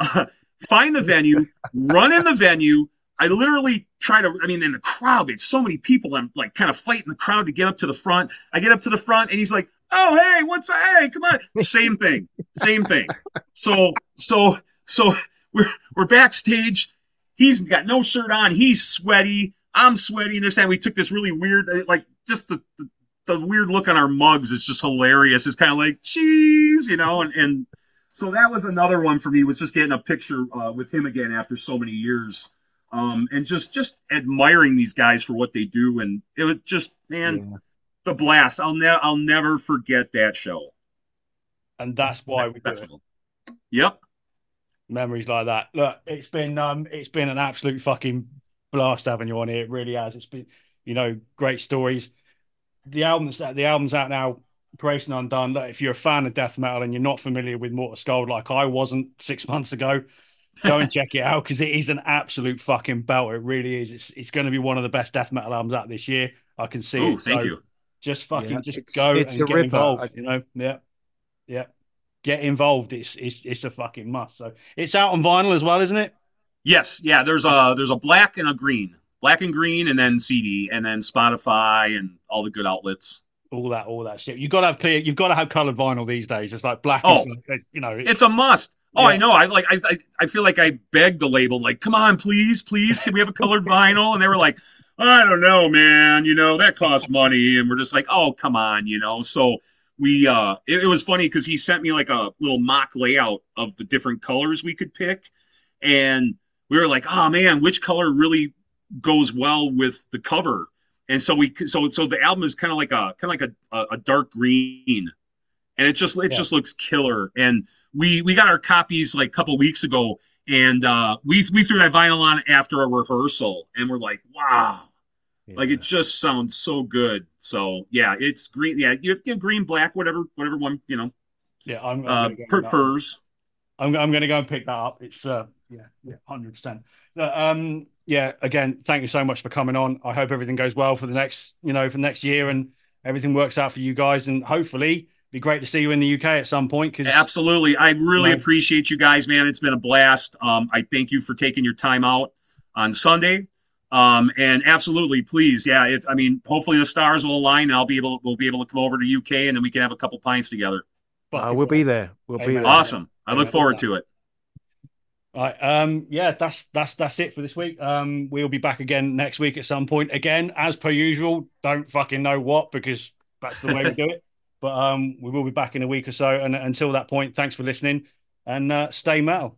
uh, find the venue, run in the venue. I literally try to, I mean, in the crowd, it's so many people. I'm like kind of fighting the crowd to get up to the front. I get up to the front, and he's like, oh, hey, what's up? Hey, come on. Same thing. Same thing. So, so, so we're, we're backstage. He's got no shirt on. He's sweaty. I'm sweaty and this, and we took this really weird, like just the, the, the weird look on our mugs is just hilarious. It's kind of like, geez, you know, and, and so that was another one for me, was just getting a picture uh, with him again after so many years, um, and just, just admiring these guys for what they do. And it was just, man, yeah. The blast. I'll never, I'll never forget that show. And that's why we that's do it. Yep. Memories like that. Look, it's been, um, it's been an absolute fucking blast having you on here. It really has. It's been, you know, great stories. The album's the album's out now, Creation Undone. Look, if you're a fan of death metal and you're not familiar with Morta Skuld, like I wasn't six months ago, go and check it out, because it is an absolute fucking belter. It really is. It's it's going to be one of the best death metal albums out this year. I can see. Ooh, it. Thank so you. Just fucking yeah, just it's, go it's and get ripper. Involved. You know, yeah, yeah. Get involved. It's it's it's a fucking must. So it's out on vinyl as well, isn't it? Yes, yeah. There's a there's a black and a green, black and green, and then C D, and then Spotify, and all the good outlets. All that, all that shit. You gotta have clear. You've got to have colored vinyl these days. It's like black. Oh, like, you know, it's, it's a must. Oh, yeah. I know. I like. I, I I feel like I begged the label, like, come on, please, please, can we have a colored vinyl? And they were like, I don't know, man. You know, that costs money, and we're just like, oh, come on, you know. So we, uh, it, it was funny because he sent me like a little mock layout of the different colors we could pick, and we were like, oh man, which color really goes well with the cover? And so we, so so the album is kind of like a kind of like a, a dark green, and it just it yeah. just looks killer. And we we got our copies like a couple weeks ago, and uh, we we threw that vinyl on after a rehearsal, and we're like, wow, yeah. like it just sounds so good. So yeah, it's green. Yeah, you have green, black, whatever, whatever one you know. Yeah, I'm, I'm uh, prefers. I'm I'm gonna go and pick that up. It's. Uh... Yeah, yeah, one hundred percent. Um, yeah, again, thank you so much for coming on. I hope everything goes well for the next, you know, for the next year, and everything works out for you guys. And hopefully, it'd be great to see you in the U K at some point. Cause, absolutely, I really you know, appreciate you guys, man. It's been a blast. Um, I thank you for taking your time out on Sunday. Um, and absolutely, please, yeah. If, I mean, hopefully the stars will align, and I'll be able, we'll be able to come over to U K, and then we can have a couple pints together. But uh, we'll be there. We'll Amen. Be there. Awesome. I look Amen. Forward to it. All right, um, yeah, that's that's that's it for this week. Um, we'll be back again next week at some point. Again, as per usual, don't fucking know what, because that's the way we do it. But um, we will be back in a week or so. And until that point, thanks for listening, and uh, stay metal.